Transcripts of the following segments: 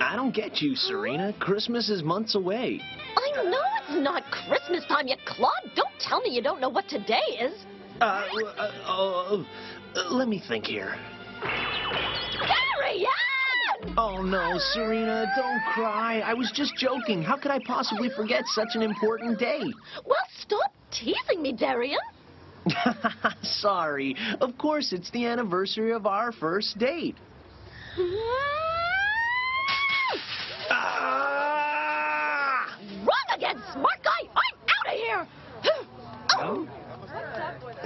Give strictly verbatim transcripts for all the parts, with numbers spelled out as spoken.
I don't get you, Serena. Christmas is months away. I know it's not Christmas time, you clod. Don't tell me you don't know what today is. Uh, uh, uh, let me think here. Darien! Oh, no, Serena, don't cry. I was just joking. How could I possibly forget such an important day? Well, stop teasing me, Darien. Sorry. Of course, it's the anniversary of our first date. Ah! Wrong again, smart guy. I'm out of here. Oh. Oh?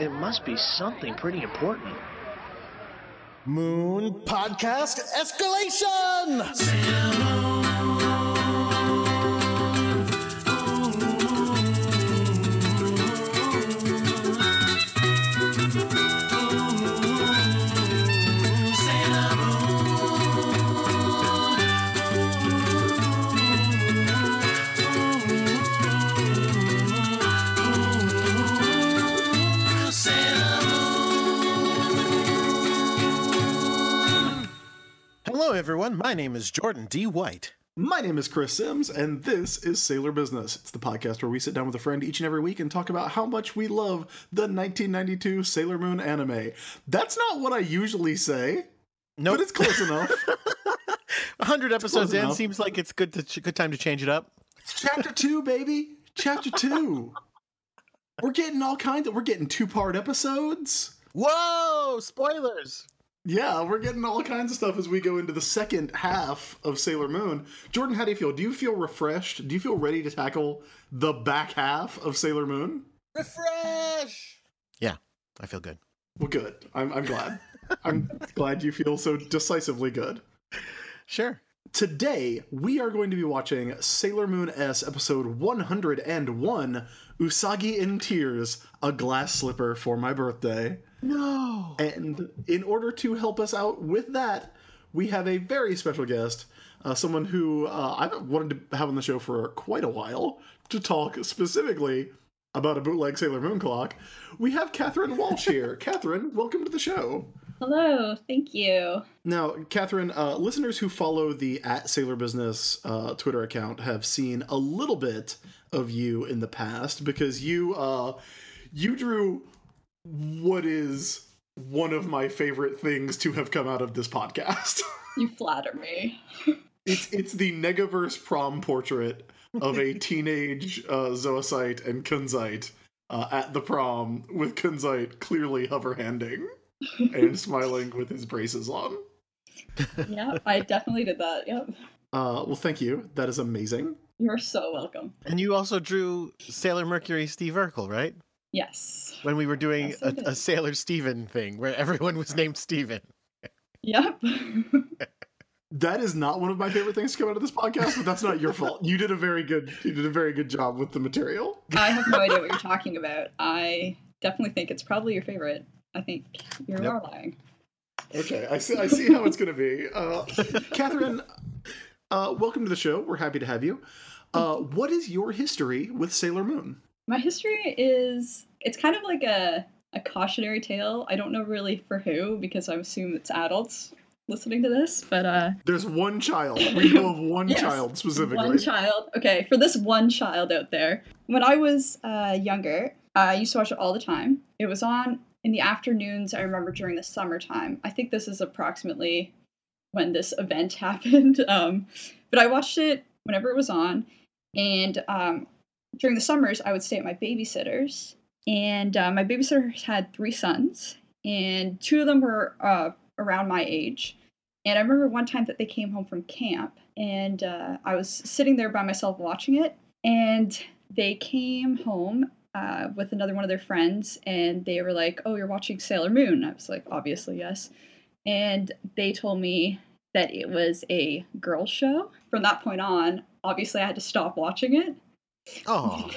It must be something pretty important. Moon Podcast Escalation! Sailor Moon. Hello, everyone. My name is Jordan D. White. My name is Chris Sims, and this is Sailor Business. It's the podcast where we sit down with a friend each and every week and talk about how much we love the nineteen ninety-two Sailor Moon anime. That's not what I usually say, nope. But it's close enough. one hundred episodes in, seems like it's good to ch- good time to change it up. Chapter two, baby. Chapter two. We're getting all kinds of... We're getting two-part episodes. Whoa! Spoilers! Yeah, we're getting all kinds of stuff as we go into the second half of Sailor Moon. Jordan, how do you feel? Do you feel refreshed? Do you feel ready to tackle the back half of Sailor Moon? Refresh! Yeah, I feel good. Well, good. I'm, I'm glad. I'm glad you feel so decisively good. Sure. Today, we are going to be watching Sailor Moon S episode one hundred one, Usagi in Tears, A Glass Slipper for My Birthday. No! And in order to help us out with that, we have a very special guest, uh, someone who uh, I've wanted to have on the show for quite a while to talk specifically about a bootleg Sailor Moon clock. We have Catherine Walsh here. Catherine, welcome to the show. Hello, thank you. Now, Catherine, uh, listeners who follow the at Sailor Business uh, Twitter account have seen a little bit of you in the past because you uh, you drew... what is one of my favorite things to have come out of this podcast? You flatter me. It's it's the Negaverse prom portrait of a teenage uh, Zoisite and Kunzite uh, at the prom, with Kunzite clearly hover-handing and smiling with his braces on. Yeah, I definitely did that, yep. Uh, well, thank you. That is amazing. You're so welcome. And you also drew Sailor Mercury Steve Urkel, right? Yes. When we were doing yes, a, a Sailor Steven thing where everyone was named Steven. Yep. That is not one of my favorite things to come out of this podcast, but that's not your fault. You did a very good you did a very good job with the material. I have no idea what you're talking about. I definitely think it's probably your favorite. I think you're yep. lying. Okay, I see I see how it's gonna be. Uh, Catherine, uh, welcome to the show. We're happy to have you. Uh, what is your history with Sailor Moon? My history is, it's kind of like a, a cautionary tale. I don't know really for who, because I assume it's adults listening to this, but... Uh, There's one child. We know of one yes, child specifically. One child. Okay, for this one child out there. When I was uh, younger, I used to watch it all the time. It was on in the afternoons, I remember, during the summertime. I think this is approximately when this event happened. Um, but I watched it whenever it was on, and... Um, During the summers, I would stay at my babysitter's, and uh, my babysitter had three sons, and two of them were uh, around my age. And I remember one time that they came home from camp, and uh, I was sitting there by myself watching it, and they came home uh, with another one of their friends, and they were like, "Oh, you're watching Sailor Moon." I was like, "Obviously, yes." And they told me that it was a girl show. From that point on, obviously, I had to stop watching it. Oh,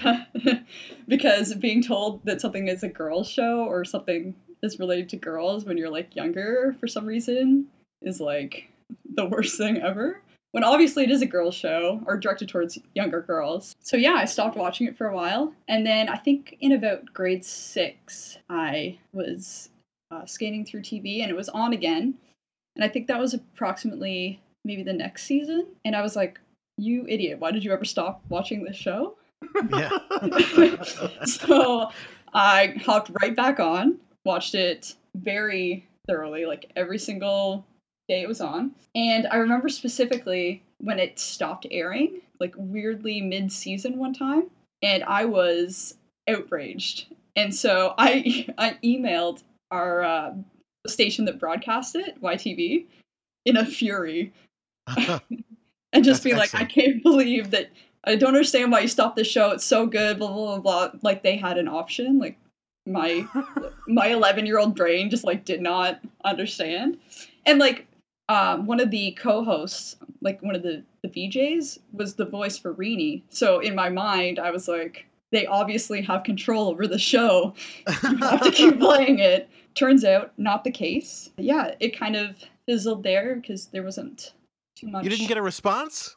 because being told that something is a girls' show or something is related to girls when you're like younger for some reason is like the worst thing ever. When obviously it is a girls' show or directed towards younger girls. So yeah, I stopped watching it for a while, and then I think in about grade six, I was uh, scanning through T V and it was on again, and I think that was approximately maybe the next season. And I was like, you idiot, why did you ever stop watching this show? Yeah. So I hopped right back on, watched it very thoroughly, like every single day it was on. And I remember specifically when it stopped airing, like weirdly mid-season one time, and I was outraged. And so I I emailed our uh, station that broadcast it, Y T V, in a fury. And just be like, I can't believe that, I don't understand why you stopped this show. It's so good, blah, blah, blah, blah. Like, they had an option. Like, my my eleven-year-old brain just, like, did not understand. And, like, um, one of the co-hosts, like, one of the, the V Js was the voice for Rini. So, in my mind, I was like, they obviously have control over the show. You have to keep playing it. Turns out, not the case. But yeah, it kind of fizzled there because there wasn't... too much. You didn't get a response?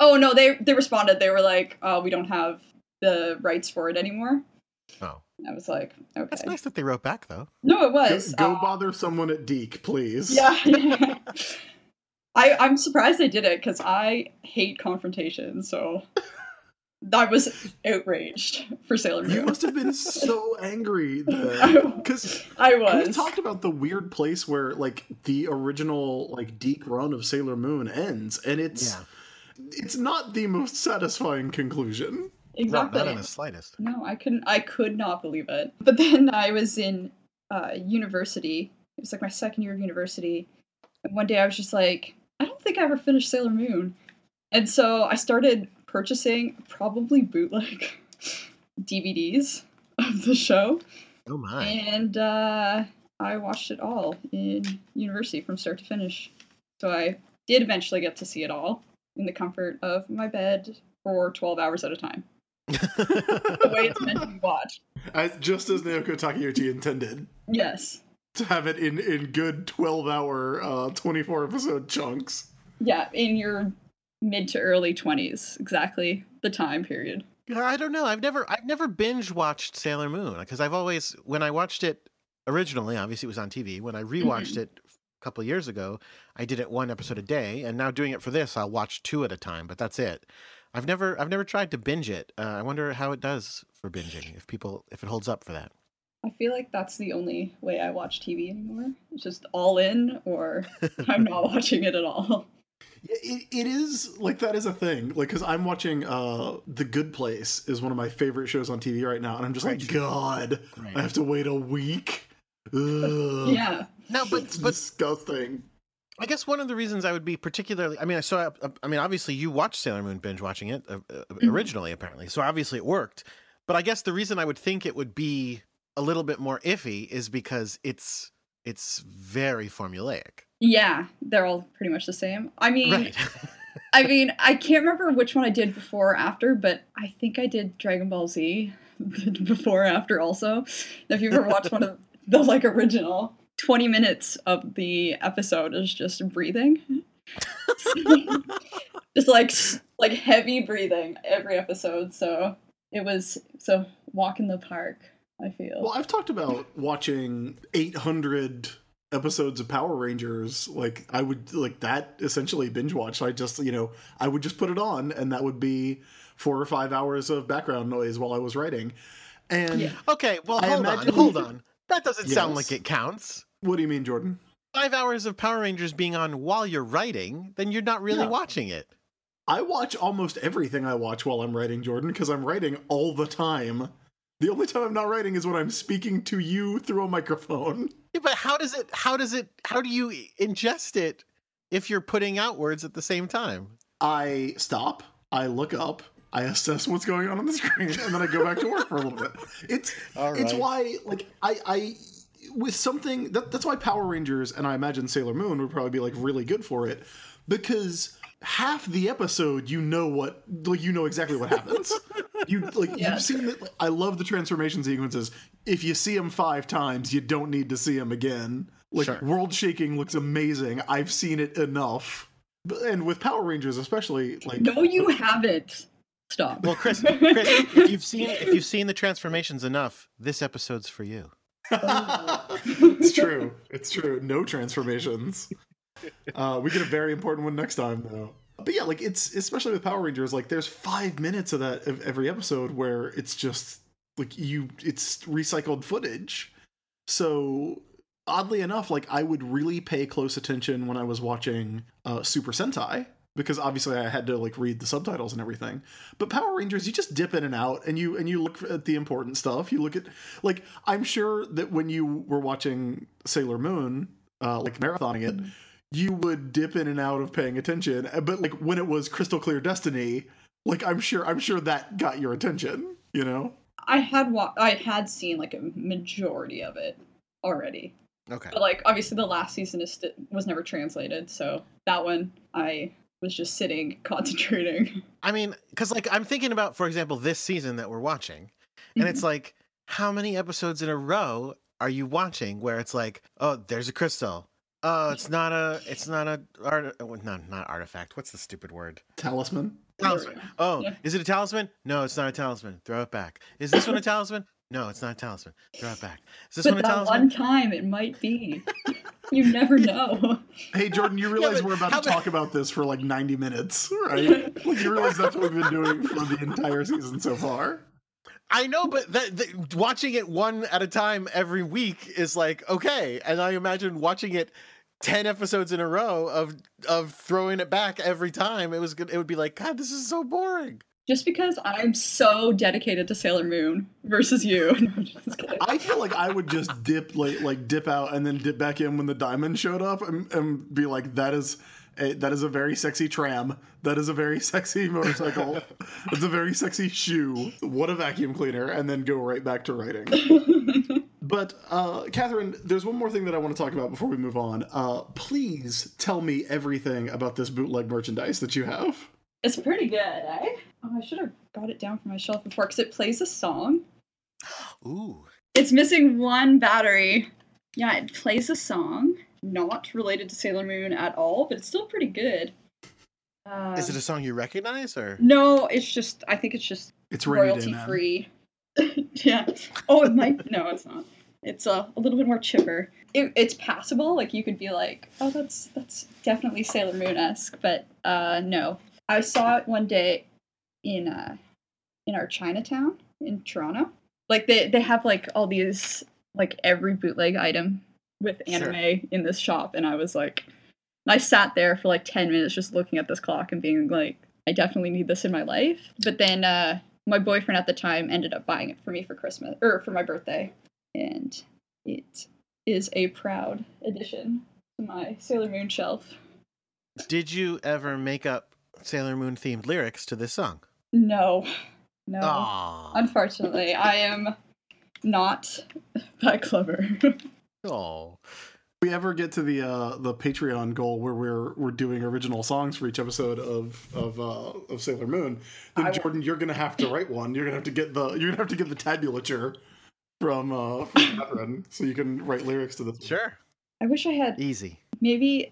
Oh, no, they they responded. They were like, oh, we don't have the rights for it anymore. Oh. And I was like, okay. That's nice that they wrote back, though. No, it was. Go, go uh, bother someone at Deke, please. Yeah. yeah. I, I'm surprised they did it, because I hate confrontation, so I was outraged for Sailor Moon. You must have been so angry. Because I, I was. We talked about the weird place where, like, the original, like, Deke run of Sailor Moon ends, and it's yeah. it's not the most satisfying conclusion. Exactly. Not, not in the slightest. No, I couldn't. I could not believe it. But then I was in uh, university. It was like my second year of university, and one day I was just like, I don't think I ever finished Sailor Moon, and so I started purchasing probably bootleg D V Ds of the show. Oh my. And uh, I watched it all in university from start to finish. So I did eventually get to see it all in the comfort of my bed for twelve hours at a time. The way it's meant to be watched. I, just as Naoko Takeuchi intended. Yes. To have it in, in good twelve hour, uh, twenty-four episode chunks. Yeah, in your mid to early twenties, exactly the time period. I don't know. I've never, I've never binge watched Sailor Moon, because I've always, when I watched it originally, obviously it was on T V. When I rewatched mm-hmm. it a couple of years ago, I did it one episode a day, and now doing it for this, I'll watch two at a time. But that's it. I've never, I've never tried to binge it. Uh, I wonder how it does for binging. If people, if it holds up for that. I feel like that's the only way I watch T V anymore. It's just all in, or I'm not watching it at all. It, it is, like, that is a thing. Like, because I'm watching uh, The Good Place is one of my favorite shows on T V right now, and I'm just Great. like, God, Great. I have to wait a week. Ugh. Yeah. No, but it's but, disgusting. I guess one of the reasons I would be particularly, I mean, I saw, I mean, obviously you watched Sailor Moon binge watching it uh, originally, apparently, so obviously it worked. But I guess the reason I would think it would be a little bit more iffy is because it's it's very formulaic. Yeah, they're all pretty much the same. I mean, right. I mean, I can't remember which one I did before or after, but I think I did Dragon Ball Z before or after also. If you've ever watched one of the, like, original, twenty minutes of the episode is just breathing. Just like like heavy breathing every episode. So it was so walk in the park, I feel. Well, I've talked about watching eight hundred episodes of Power Rangers. Like, I would, like, that essentially binge watched. I just, you know, I would just put it on, and that would be four or five hours of background noise while I was writing. And yeah. Okay, well, hold on, hold on. That doesn't yes. sound like it counts. What do you mean, Jordan? Five hours of Power Rangers being on while you're writing, then you're not really yeah. watching it. I watch almost everything I watch while I'm writing, Jordan, because I'm writing all the time. The only time I'm not writing is when I'm speaking to you through a microphone. Yeah, but how does it, how does it, how do you ingest it if you're putting out words at the same time? I stop, I look up, I assess what's going on on the screen, and then I go back to work for a little bit. It's, All right. it's why, like, I, I, with something, that, that's why Power Rangers, and I imagine Sailor Moon would probably be, like, really good for it, because half the episode, you know what, like, you know exactly what happens. You like yeah. you've seen it. Like, I love the transformation sequences. If you see them five times, you don't need to see them again. Like sure. World Shaking looks amazing. I've seen it enough. And with Power Rangers, especially, like no, you haven't. Stop. Well, Chris, Chris, if you've seen if you've seen the transformations enough, this episode's for you. It's true. It's true. No transformations. Uh, we get a very important one next time, though. But yeah, like, it's, especially with Power Rangers, like, there's five minutes of that of every episode where it's just, like, you, it's recycled footage. So, oddly enough, like, I would really pay close attention when I was watching uh, Super Sentai, because obviously I had to, like, read the subtitles and everything. But Power Rangers, you just dip in and out, and you and you look at the important stuff. You look at, like, I'm sure that when you were watching Sailor Moon, uh, like, marathoning it, you would dip in and out of paying attention. But, like, when it was Crystal Clear Destiny, like, I'm sure I'm sure that got your attention, you know? I had wa- I had seen, like, a majority of it already. Okay. But, like, obviously the last season is st- was never translated, so that one I was just sitting, concentrating. I mean, because, like, I'm thinking about, for example, this season that we're watching, and mm-hmm. it's like, how many episodes in a row are you watching where it's like, oh, there's a crystal. Oh, it's not a, it's not a, art, no, not artifact. What's the stupid word? Talisman. Talisman. Oh, yeah. Is it a talisman? No, it's not a talisman. Throw it back. Is this one a talisman? No, it's not a talisman. Throw it back. Is this but one a talisman? One time it might be. You never know. Hey, Jordan, you realize yeah, we're about to about... talk about this for like ninety minutes, right? Like, you realize that's what we've been doing for the entire season so far. I know, but that, that, watching it one at a time every week is like, okay. And I imagine watching it ten episodes in a row of of throwing it back every time, it was good. It would be like, God, this is so boring. Just because I'm so dedicated to Sailor Moon versus you. No, I'm just kidding. I feel like I would just dip like like dip out and then dip back in when the diamond showed up and, and be like, that is a, that is a very sexy tram. That is a very sexy motorcycle. It's a very sexy shoe. What a vacuum cleaner. And then go right back to writing. But, uh, Catherine, there's one more thing that I want to talk about before we move on. Uh, please tell me everything about this bootleg merchandise that you have. It's pretty good, eh? Oh, I should have brought it down from my shelf before, because it plays a song. Ooh. It's missing one battery. Yeah, it plays a song. Not related to Sailor Moon at all, but it's still pretty good. Uh, Is it a song you recognize, or? No, it's just, I think it's just it's royalty-free. Yeah. Oh, it might, no, it's not. It's uh, a little bit more chipper. It, it's passable, like, you could be like, oh, that's that's definitely Sailor Moon-esque, but uh, no. I saw it one day in uh, in our Chinatown in Toronto. Like, they, they have, like, all these, like, every bootleg item with anime sure. in this shop. And I was like, I sat there for, like, ten minutes just looking at this clock and being like, I definitely need this in my life. But then uh, my boyfriend at the time ended up buying it for me for Christmas, or for my birthday. And it is a proud addition to my Sailor Moon shelf. Did you ever make up Sailor Moon themed lyrics to this song? No, no. Aww. Unfortunately, I am not that clever. Oh, we ever get to the uh, the Patreon goal where we're we're doing original songs for each episode of of uh, of Sailor Moon, then I Jordan, w- you're gonna have to write one. You're gonna have to get the you're gonna have to get the tabulature from uh, from Catherine so you can write lyrics to this. Sure. I wish I had easy. Maybe.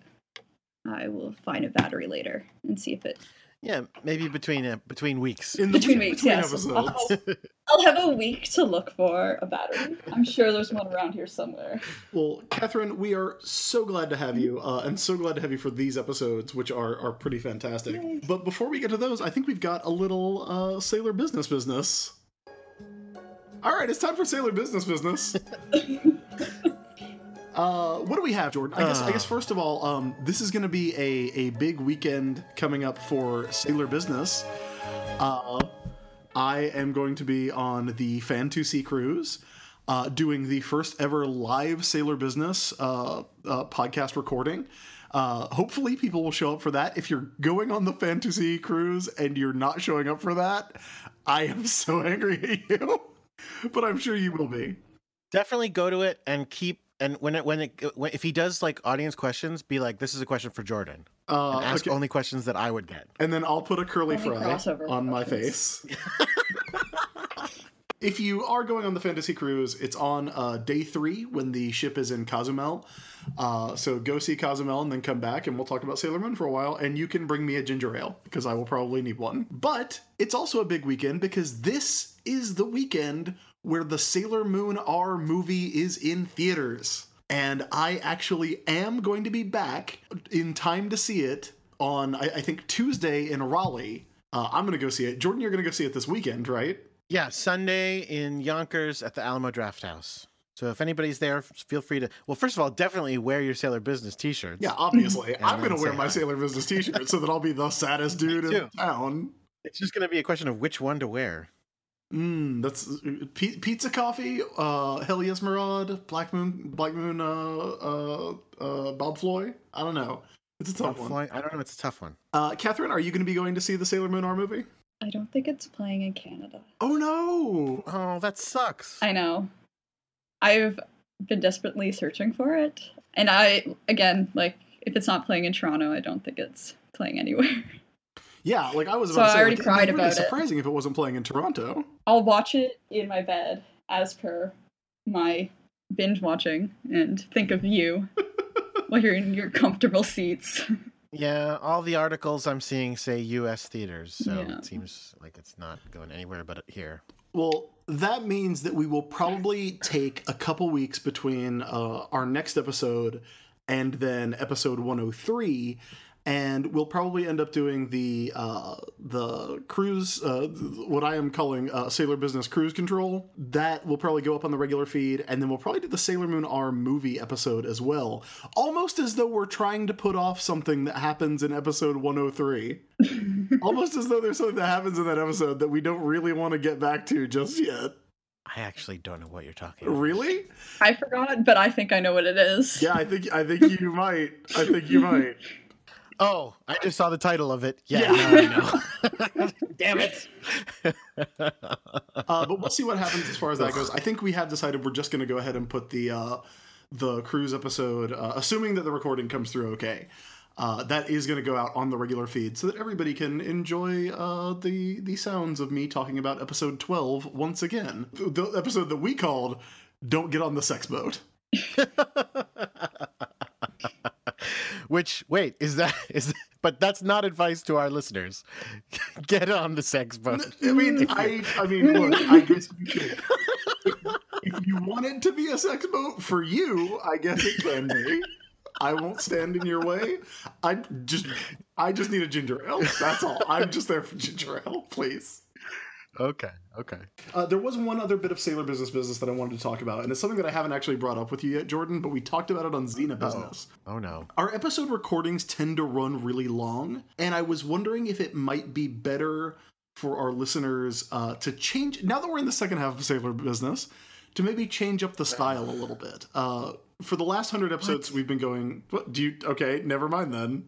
I will find a battery later and see if it. Yeah, maybe between uh, between weeks. In the between weeks, between yes. I'll, I'll have a week to look for a battery. I'm sure there's one around here somewhere. Well, Catherine, we are so glad to have you, uh, and so glad to have you for these episodes, which are, are pretty fantastic. Yay. But before we get to those, I think we've got a little uh, Sailor Business Business. All right, it's time for Sailor Business Business. Uh, what do we have, Jordan? I guess, uh, I guess first of all, um, this is going to be a, a big weekend coming up for Sailor Business. Uh, I am going to be on the Fantasy Cruise, uh, doing the first ever live Sailor Business uh, uh, podcast recording. Uh, hopefully people will show up for that. If you're going on the Fantasy Cruise and you're not showing up for that, I am so angry at you. But I'm sure you will be. Definitely go to it and keep And when it, when it, when, if he does like audience questions, be like, this is a question for Jordan. Uh, and ask okay. only questions that I would get. And then I'll put a curly fry on my face. If you are going on the Fantasy Cruise, it's on uh, day three when the ship is in Cozumel. Uh, so go see Cozumel and then come back and we'll talk about Sailor Moon for a while. And you can bring me a ginger ale because I will probably need one. But it's also a big weekend because this is the weekend where the Sailor Moon R movie is in theaters. and I actually am going to be back in time to see it on, I, I think, Tuesday in Raleigh. Uh, I'm going to go see it. Jordan, you're going to go see it this weekend, right? Yeah, Sunday in Yonkers at the Alamo Drafthouse. So if anybody's there, feel free to... Well, first of all, definitely wear your Sailor Business t-shirts. Yeah, obviously. I'm going to wear my hi. Sailor Business t-shirt so that I'll be the saddest dude in town. It's just going to be a question of which one to wear. Mmm, that's... P- pizza coffee, uh, Helios Murad, Black Moon, Black Moon, uh, uh, uh, Bob Floy? I don't know. It's a tough Bob one. Floy? I don't know. It's a tough one. Uh, Catherine, are you going to be going to see the Sailor Moon R movie? I don't think it's playing in Canada. Oh, no! Oh, that sucks. I know. I've been desperately searching for it. And I, again, like, if it's not playing in Toronto, I don't think it's playing anywhere. Yeah, like, I was about so to say, I already like, cried about really it. Surprising if it wasn't playing in Toronto. I'll watch it in my bed, as per my binge watching, and think of you while you're in your comfortable seats. Yeah, all the articles I'm seeing say U S theaters, so yeah. It seems like it's not going anywhere but here. Well, that means that we will probably take a couple weeks between uh, our next episode and then episode one oh three, and we'll probably end up doing the uh, the cruise, uh, what I am calling uh, Sailor Business Cruise Control. That will probably go up on the regular feed, and then we'll probably do the Sailor Moon R movie episode as well, almost as though we're trying to put off something that happens in episode one oh three. Almost as though there's something that happens in that episode that we don't really want to get back to just yet. I actually don't know what you're talking about. Really? I forgot, but I think I know what it is. Yeah, I think I think you might. I think you might. Oh, I just saw the title of it. Yeah, yeah. No, no. Damn it. Uh, but we'll see what happens as far as that goes. I think we have decided we're just going to go ahead and put the uh, the cruise episode, uh, assuming that the recording comes through okay. Uh, that is going to go out on the regular feed so that everybody can enjoy uh, the the sounds of me talking about episode twelve once again. The episode that we called Don't Get on the Sex Boat. Which, wait, is that, is that, but that's not advice to our listeners. Get on the sex boat. I mean, I, I mean, look, I guess you should. If you want it to be a sex boat for you, I guess it can be. I won't stand in your way. I just, I just need a ginger ale. That's all. I'm just there for ginger ale, please. Okay, okay. Uh, there was one other bit of Sailor Business Business that I wanted to talk about, and it's something that I haven't actually brought up with you yet, Jordan, but we talked about it on Xena Business. Oh, oh no. Our episode recordings tend to run really long, and I was wondering if it might be better for our listeners uh, to change, now that we're in the second half of Sailor Business, to maybe change up the style a little bit. Uh, for the last hundred episodes, what? We've been going, what, do you, okay, never mind then.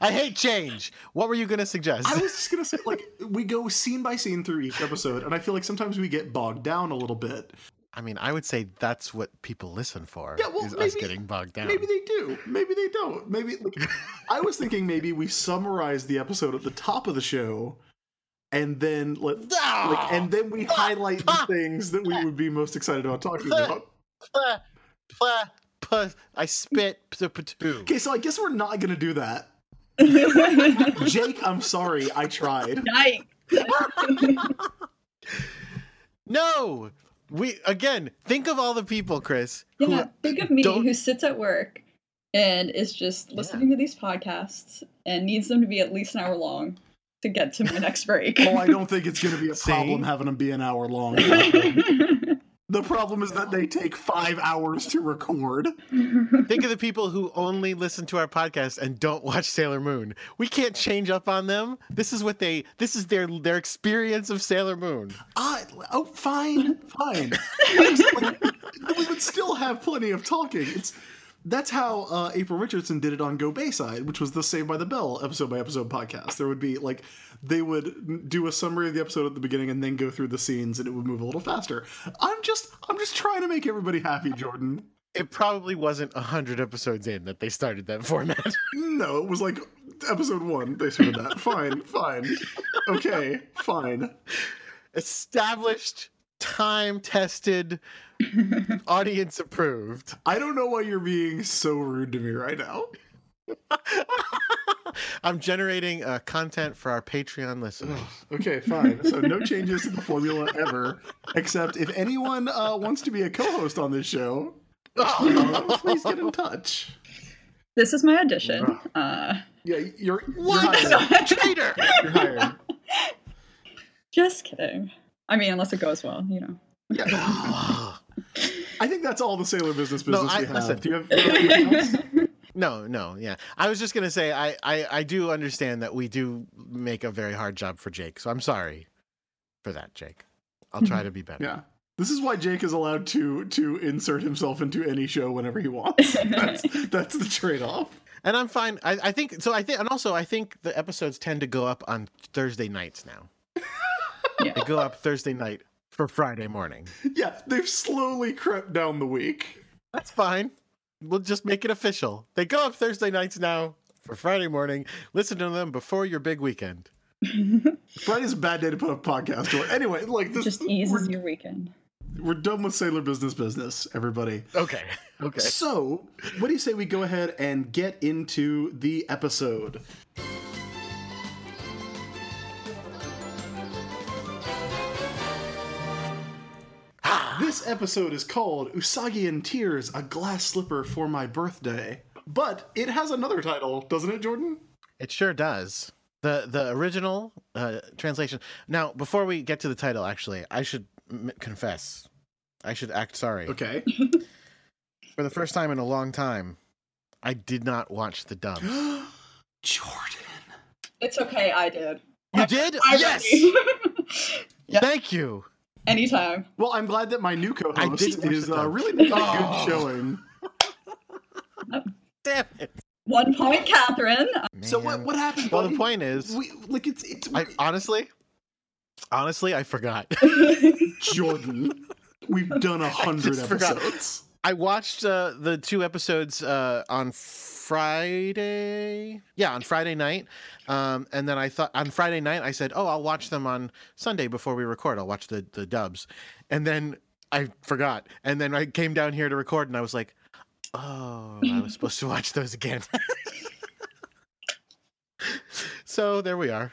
I hate change. What were you going to suggest? I was just going to say, like, we go scene by scene through each episode, and I feel like sometimes we get bogged down a little bit. I mean, I would say that's what people listen for, yeah, well, is maybe, us getting bogged down. Maybe they do. Maybe they don't. Maybe like, I was thinking maybe we summarize the episode at the top of the show, and then like, oh, like and then we uh, highlight uh, the things that we would be most excited about talking uh, about. Uh, uh, I spit. Okay, so I guess we're not going to do that. Jake, I'm sorry. I tried. No. We again, think of all the people, Chris. Yeah, think of me don't... who sits at work and is just listening yeah. to these podcasts and needs them to be at least an hour long to get to my next break. Well, I don't think it's going to be a See? problem having them be an hour long. The problem is that they take five hours to record. Think of the people who only listen to our podcast and don't watch Sailor Moon. We can't change up on them. This is what they. This is their their experience of Sailor Moon. Uh, oh, fine, fine. We would still have plenty of talking. It's that's how uh, April Richardson did it on Go Bayside, which was the Saved by the Bell episode by episode podcast. There would be like. They would do a summary of the episode at the beginning and then go through the scenes and it would move a little faster. I'm just I'm just trying to make everybody happy, Jordan. It probably wasn't one hundred episodes in that they started that format. No, it was like episode one. They started that. Fine, fine. Okay, fine. Established, time-tested, audience approved. I don't know why you're being so rude to me right now. I'm generating uh, content for our Patreon listeners. Ugh. Okay, fine. So no changes to the formula ever, except if anyone uh, wants to be a co-host on this show, uh, please get in touch. This is my audition. Uh, yeah, you're, you're hired. Traitor! You're hired. Just kidding. I mean, unless it goes well, you know. Yeah. I think that's all the Sailor Business business no, I, we have. Listen, do you have anything else? No, no, yeah. I was just going to say, I, I, I do understand that we do make a very hard job for Jake, so I'm sorry for that, Jake. I'll try to be better. Yeah. This is why Jake is allowed to to insert himself into any show whenever he wants. That's that's the trade-off. And I'm fine. I, I think so. I think, and also I think the episodes tend to go up on Thursday nights now. Yeah. They go up Thursday night for Friday morning. Yeah, they've slowly crept down the week. That's fine. We'll just make it official. They go up Thursday nights now for Friday morning. Listen to them before your big weekend. Friday's a bad day to put up podcast. Or anyway, like this just eases your weekend. We're done with Sailor Business Business, everybody. Okay. Okay. So, what do you say we go ahead and get into the episode? This episode is called Usagi in Tears, a Glass Slipper for My Birthday. But it has another title, doesn't it, Jordan? It sure does. The the original uh, translation. Now, before we get to the title, actually, I should confess. I should act sorry. Okay. For the first time in a long time, I did not watch the dub. Jordan. It's okay, I did. You did? I yes. Yep. Thank you. Anytime. Well, I'm glad that my new co-host is uh, really making oh. a good showing. Damn it. One point, Catherine. Man. So what what happened? Well, buddy? The point is, we, like it's it's I, honestly. Honestly, I forgot. Jordan, we've done a hundred episodes. Forgot. I watched uh, the two episodes uh, on Friday. Yeah, on Friday night. Um, and then I thought on Friday night, I said, oh, I'll watch them on Sunday before we record. I'll watch the, the dubs. And then I forgot. And then I came down here to record and I was like, oh, I was supposed to watch those again. So there we are.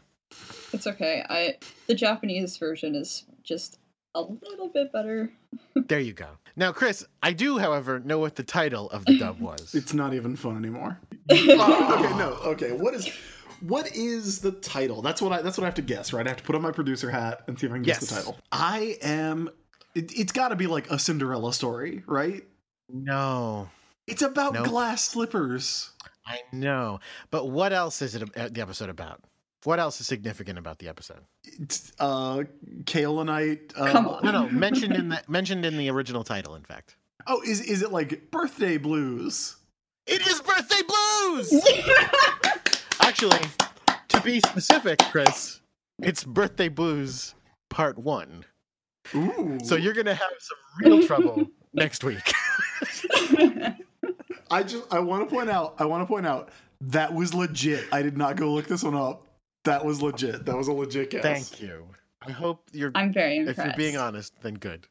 It's okay. I the Japanese version is just a little bit better. There you go. Now, Chris, I do, however, know what the title of the dub was. It's not even fun anymore. Oh, okay, no. Okay, what is what is the title? That's what I that's what I have to guess, right? I have to put on my producer hat and see if I can guess yes. the title. I am. It, it's got to be like a Cinderella story, right? No. It's about nope. glass slippers. I know, but what else is it? The episode about. What else is significant about the episode? It's, uh, Kaolinite. Uh, Come on. No, no. Mentioned in the mentioned in the original title, in fact. Oh, is is it like birthday blues? It is birthday blues. Actually, to be specific, Chris, it's birthday blues part one. Ooh. So you're gonna have some real trouble next week. I just I want to point out. I want to point out that was legit. I did not go look this one up. That was legit. That was a legit guess. Thank you. I hope you're... I'm very impressed. If you're being honest, then good.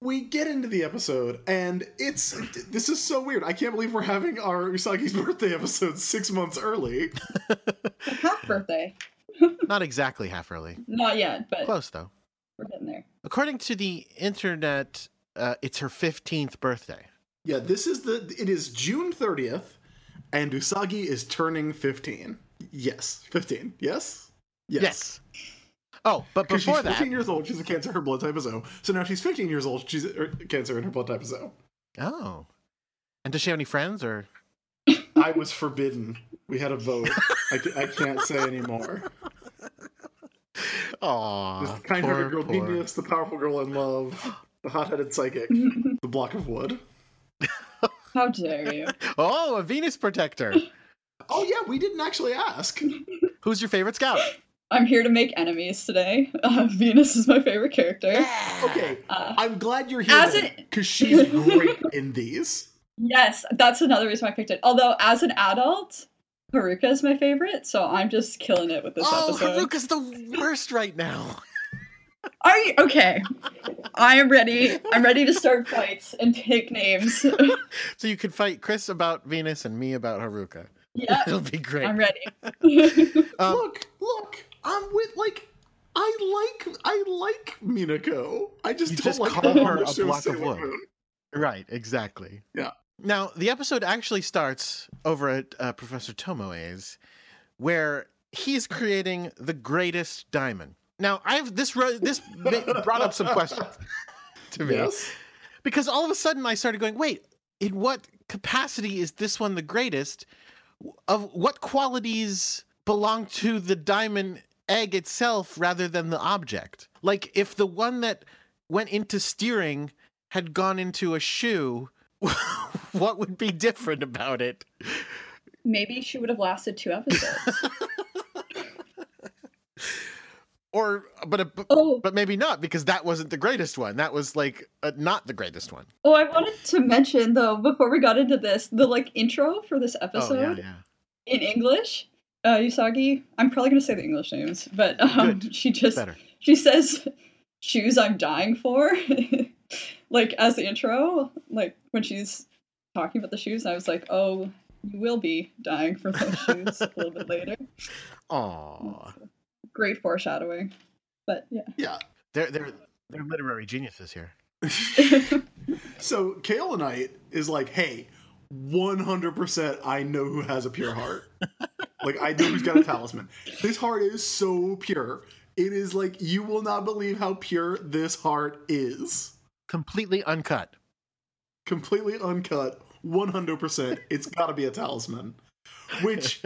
We get into the episode, and it's... This is so weird. I can't believe we're having our Usagi's birthday episode six months early. Half birthday. Not exactly half early. Not yet, but... Close, though. We're getting there. According to the internet, uh, it's her fifteenth birthday. Yeah, this is the... It is June thirtieth, and Usagi is turning fifteen. Yes. fifteen. Yes? Yes. Yes. Oh, but before that... she's fifteen that... years old. She's a cancer. Her blood type is O. So now she's fifteen years old. She's a cancer and her blood type is O. Oh. And does she have any friends or... I was forbidden. We had a vote. I, c- I can't say anymore. Aww. The kind-hearted girl genius, the powerful girl in love, the hot-headed psychic, the block of wood. How dare you. Oh, a Venus protector. Oh, yeah, we didn't actually ask. Who's your favorite scout? I'm here to make enemies today. Uh, Venus is my favorite character. Okay, uh, I'm glad you're here because she's great in these. Yes, that's another reason why I picked it. Although, as an adult, Haruka is my favorite, so I'm just killing it with this oh, episode. Oh, Haruka's the worst right now. Are you? Okay. I am ready. I'm ready to start fights and take names. So you could fight Chris about Venus and me about Haruka. Yeah, it'll be great. I'm ready. um, look, look, I'm with like. I like I like Minako. I just you don't just like call her a block of wood. Right, exactly. Yeah. Now the episode actually starts over at uh, Professor Tomoe's, where he's creating the greatest diamond. Now I've this this brought up some questions to me, yes. Because all of a sudden I started going, wait, in what capacity is this one the greatest? Of what qualities belong to the diamond egg itself rather than the object? Like, if the one that went into steering had gone into a shoe, what would be different about it? Maybe she would have lasted two episodes. Or but a, oh. but maybe not, because that wasn't the greatest one. That was like a, not the greatest one. Oh, I wanted to mention though, before we got into this, the like intro for this episode oh, yeah, yeah. in English. Uh, Usagi, I'm probably going to say the English names, but um, she just, Better. she says, shoes I'm dying for, like as the intro, like when she's talking about the shoes, I was like, oh, you will be dying for those shoes a little bit later. Aww. Great foreshadowing, but yeah. Yeah, they're, they're, they're literary geniuses here. So Kaolinite is like, hey, one hundred percent I know who has a pure heart. Like, I know who's got a talisman. This heart is so pure. It is like, you will not believe how pure this heart is. Completely uncut. Completely uncut. one hundred percent. It's got to be a talisman. Which,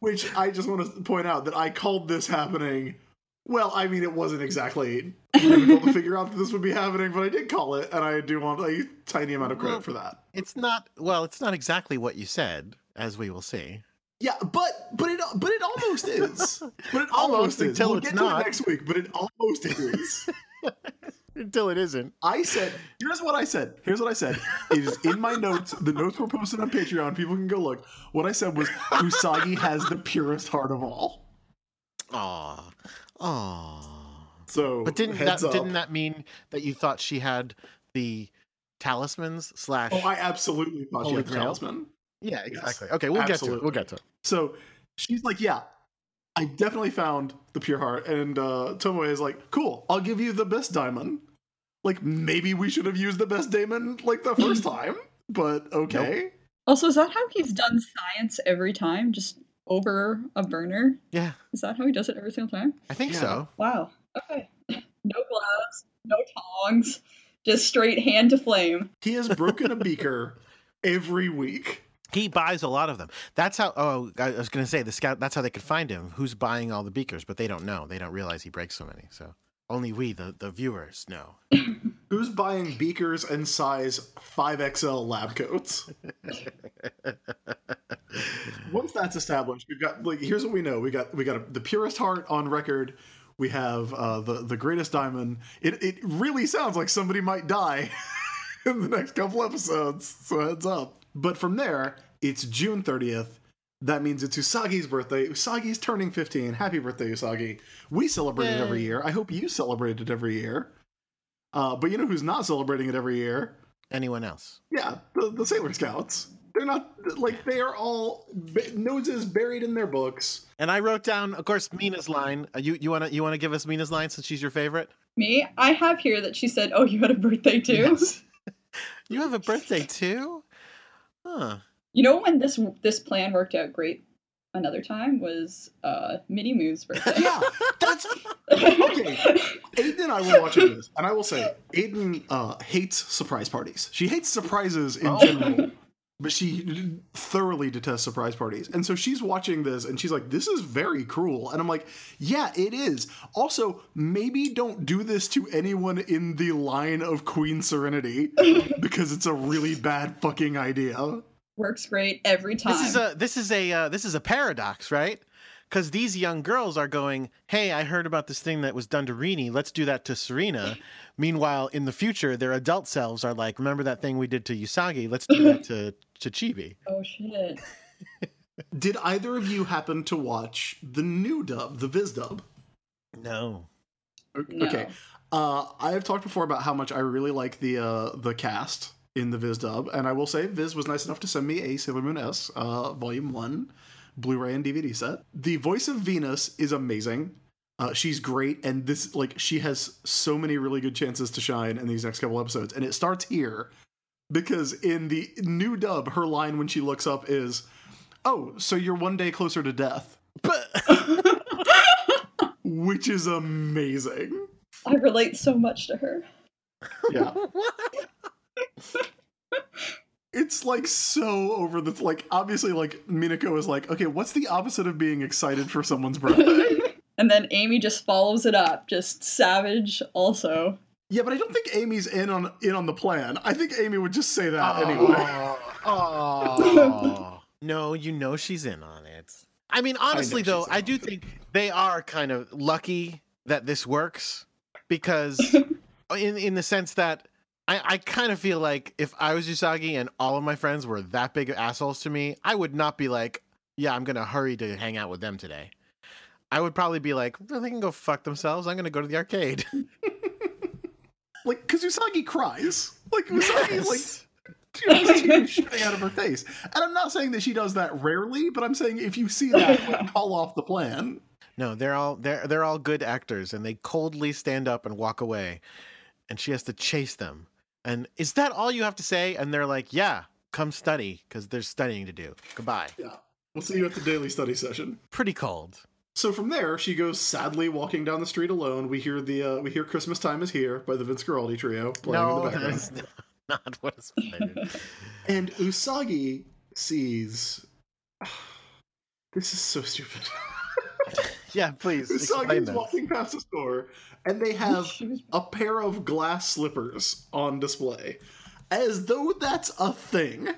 which I just want to point out that I called this happening. Well, I mean, it wasn't exactly difficult to figure out that this would be happening, but I did call it, and I do want a tiny amount of credit well, for that. It's not, well, it's not exactly what you said, as we will see. Yeah, but but it but it almost is. But it almost, almost is. We'll get to it next week, but it almost is. Until it isn't. I said, here's what I said. Here's what I said. It is in my notes. The notes were posted on Patreon. People can go look. What I said was, Usagi has the purest heart of all. Aw. Aw. So, but didn't that, didn't that mean that you thought she had the talismans slash... Oh, I absolutely thought she had the talisman. Yeah, exactly. Yes. Okay, we'll Absolutely. get to it. We'll get to it. So she's like, yeah, I definitely found the pure heart. And uh, Tomoe is like, cool, I'll give you the best diamond. Like, maybe we should have used the best diamond, like, the first time. But okay. Nope. Also, is that how he's done science every time? Just over a burner? Yeah. Is that how he does it every single time? I think yeah. so. Wow. Okay. No gloves, no tongs, just straight hand to flame. He has broken a beaker every week. He buys a lot of them. That's how, oh, I was going to say, the scout, that's how they could find him, who's buying all the beakers, but they don't know. They don't realize he breaks so many. So only we, the, the viewers, know. Who's buying beakers and size five X L lab coats? Once that's established, we've got, like, here's what we know. We got we got a, the purest heart on record. We have uh, the, the greatest diamond. It, it really sounds like somebody might die in the next couple episodes. So heads up. But from there, it's June thirtieth. That means it's Usagi's birthday. Usagi's turning fifteen. Happy birthday, Usagi. We celebrate Yay. it every year. I hope you celebrate it every year. Uh, but you know who's not celebrating it every year? Anyone else. Yeah, the, the Sailor Scouts. They're not, like, they are all b- noses buried in their books. And I wrote down, of course, Mina's line. Uh, you you want to you wanna give us Mina's line since she's your favorite? Me? I have here that she said, oh, you had a birthday too? Yes. You have a birthday too? Huh. You know when this this plan worked out great another time was uh, Minnie Moo's birthday. Yeah, that's... Okay, Aiden and I were watching this, and I will say, Aiden uh, hates surprise parties. She hates surprises in oh. general, but she thoroughly detests surprise parties. And so she's watching this, and she's like, this is very cruel. And I'm like, yeah, it is. Also, maybe don't do this to anyone in the line of Queen Serenity, because it's a really bad fucking idea. Works great every time. This is a this is a uh, this is a paradox, right? Because these young girls are going, "Hey, I heard about this thing that was done to Rini. Let's do that to Serena." Meanwhile, in the future, their adult selves are like, "Remember that thing we did to Usagi? Let's do that to to Chibi." Oh shit! Did either of you happen to watch the new dub, the Viz dub? No. Okay. No. Uh, I have talked before about how much I really like the uh, the cast in the Viz dub. And I will say, Viz was nice enough to send me a Sailor Moon S, uh, Volume one, Blu-ray and D V D set. The voice of Venus is amazing. Uh, she's great, and this, like, she has so many really good chances to shine in these next couple episodes. And it starts here, because in the new dub, her line when she looks up is, "Oh, so you're one day closer to death." Which is amazing. I relate so much to her. Yeah. It's, like, so over the... Like, obviously, like, Minako is like, okay, what's the opposite of being excited for someone's birthday? And then Amy just follows it up, just savage also. Yeah, but I don't think Amy's in on in on the plan. I think Amy would just say that oh, anyway. Oh. No, you know she's in on it. I mean, honestly, I though, I do think they are kind of lucky that this works, because in, in the sense that I, I kind of feel like if I was Usagi and all of my friends were that big of assholes to me, I would not be like, yeah, I'm going to hurry to hang out with them today. I would probably be like, well, they can go fuck themselves. I'm going to go to the arcade. Like, because Usagi cries. Like, Usagi, yes. like, tears shooting out of her face. And I'm not saying that she does that rarely, but I'm saying if you see that, like, call off the plan. No, they're all they're they're all good actors, and they coldly stand up and walk away. And she has to chase them. And is that all you have to say? And they're like, yeah, come study, because there's studying to do. Goodbye. Yeah, we'll see you at the daily study session. Pretty cold. So from there, she goes sadly walking down the street alone. We hear the uh, we hear "Christmas Time Is Here" by the Vince Guaraldi Trio playing no, in the background. That is not what is played. And Usagi sees. This is so stupid. Yeah, please. Usagi is walking past the store, and they have a pair of glass slippers on display, as though that's a thing,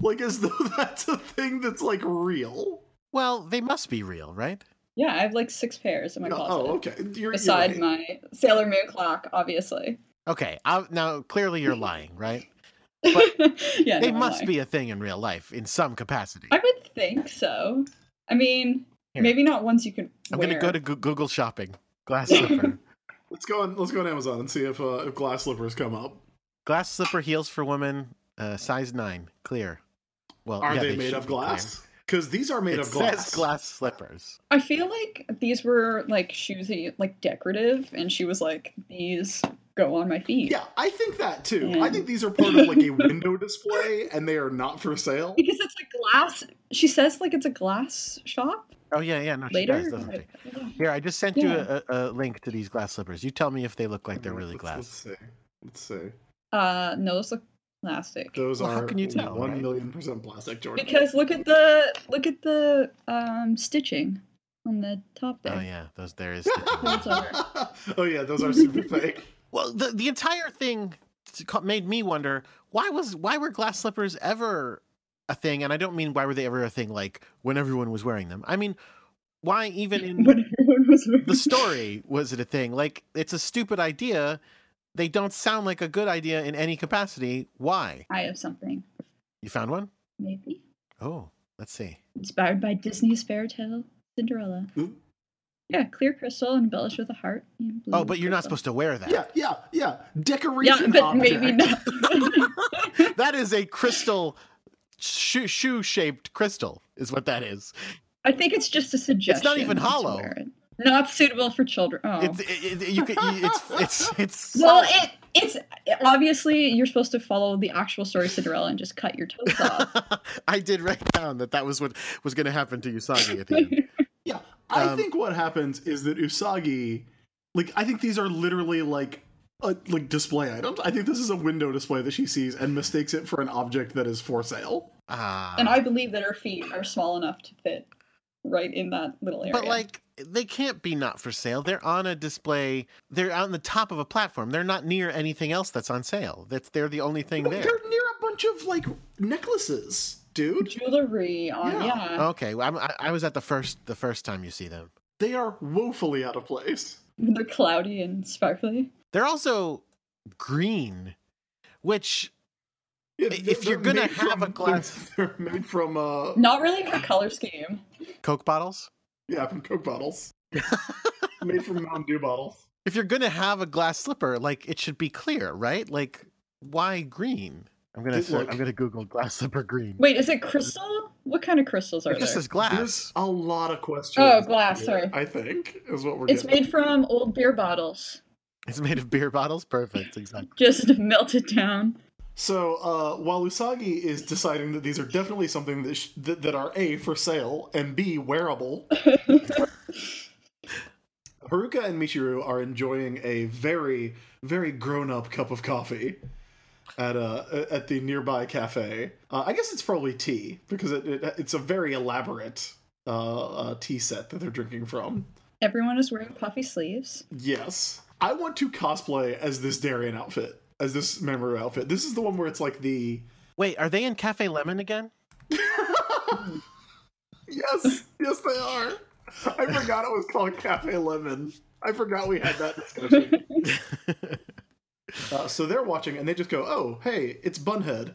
like as though that's a thing that's like real. Well, they must be real, right? Yeah, I have like six pairs in my closet. Oh, okay. You're, beside you're my Sailor Moon clock, obviously. Okay, I'll, now clearly you're lying, right? But yeah, they no, must be a thing in real life in some capacity. I would think so. I mean, Here. Maybe not ones you could I'm wear. I'm gonna go to Go- Google Shopping. Glass slipper. Let's go on. Let's go on Amazon and see if, uh, if glass slippers come up. Glass slipper heels for women, uh, size nine, clear. Well, are yeah, they, they made of glass? Clear. Because these are made it of glass. Says glass slippers. I feel like these were like shoesy, like decorative, and she was like, "These go on my feet." Yeah, I think that too. And... I think these are part of like a window display, and they are not for sale because it's a glass. She says like it's a glass shop. Oh yeah, yeah. No, later, she does, doesn't she? Here, I just sent yeah. you a, a link to these glass slippers. You tell me if they look like they're really let's, glass. Let's see. Let's see. Uh, no, those look. Plastic. Those well, are how can you tell, one right? million percent plastic, Jordan. Because look at the look at the um, stitching on the top there. Oh yeah, those there is. Those are. Oh yeah, those are super fake. Well, the the entire thing made me wonder why was why were glass slippers ever a thing? And I don't mean why were they ever a thing like when everyone was wearing them. I mean why even in the story was it a thing? Like it's a stupid idea. They don't sound like a good idea in any capacity. Why? I have something. You found one? Maybe. Oh, let's see. Inspired by Disney's fairy tale Cinderella. Ooh. Yeah, clear crystal embellished with a heart. And blue oh, but you're crystal. Not supposed to wear that. Yeah, yeah, yeah. Decoration. Yeah, but object. Maybe not. That is a crystal, shoe, shoe-shaped crystal is what that is. I think it's just a suggestion. It's not even hollow. Not suitable for children. Oh. It's, it, it, you could, it's, it's, it's well, it, it's obviously you're supposed to follow the actual story of Cinderella and just cut your toes off. I did write down that that was what was going to happen to Usagi at the end. Yeah, I um, think what happens is that Usagi, like, I think these are literally like, uh, like display items. I think this is a window display that she sees and mistakes it for an object that is for sale. Uh, and I believe that her feet are small enough to fit right in that little area. But like. They can't be not for sale. They're on a display. They're on the top of a platform. They're not near anything else that's on sale. That's they're the only thing but there. They're near a bunch of like necklaces, dude. Jewelry on yeah. yeah. Okay, well, I'm, I, I was at the first the first time you see them. They are woefully out of place. They're cloudy and sparkly. They're also green, which yeah, if you're gonna have from, a glass, they're made from uh... not really a color scheme. Coke bottles. Yeah, from Coke bottles. Made from Mountain Dew bottles. If you're going to have a glass slipper, like, it should be clear, right? Like, why green? I'm gonna start, I'm gonna Google glass slipper green. Wait, is it crystal? What kind of crystals are there? This is glass. There's a lot of questions. Oh, glass. Here, sorry. I think is what we're. It's getting. Made from old beer bottles. It's made of beer bottles. Perfect. Exactly. Just melt it down. So uh, while Usagi is deciding that these are definitely something that sh- that, that are A, for sale, and B, wearable. Haruka and Michiru are enjoying a very, very grown-up cup of coffee at uh at the nearby cafe. Uh, I guess it's probably tea because it, it it's a very elaborate uh, uh, tea set that they're drinking from. Everyone is wearing puffy sleeves. Yes, I want to cosplay as this Darien outfit, as this Mamoru outfit. This is the one where it's like the. Wait, are they in Cafe Lemon again? Yes, yes, they are. I forgot it was called Cafe Lemon. I forgot we had that discussion. uh, so they're watching, and they just go, "Oh, hey, it's Bunhead,"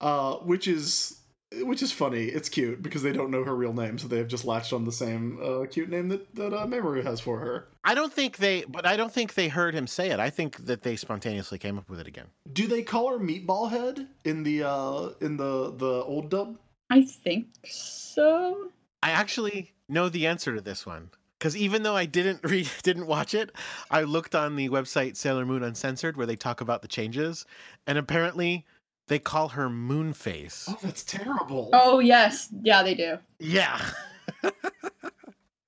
uh, which is which is funny. It's cute because they don't know her real name, so they have just latched on the same uh, cute name that that uh, Mamoru has for her. I don't think they, but I don't think they heard him say it. I think that they spontaneously came up with it again. Do they call her Meatball Head in the uh, in the the old dub? I think so. I actually know the answer to this one because even though I didn't read, didn't watch it, I looked on the website Sailor Moon Uncensored where they talk about the changes, and apparently they call her Moonface. Oh, that's terrible. Oh yes, yeah, they do. Yeah,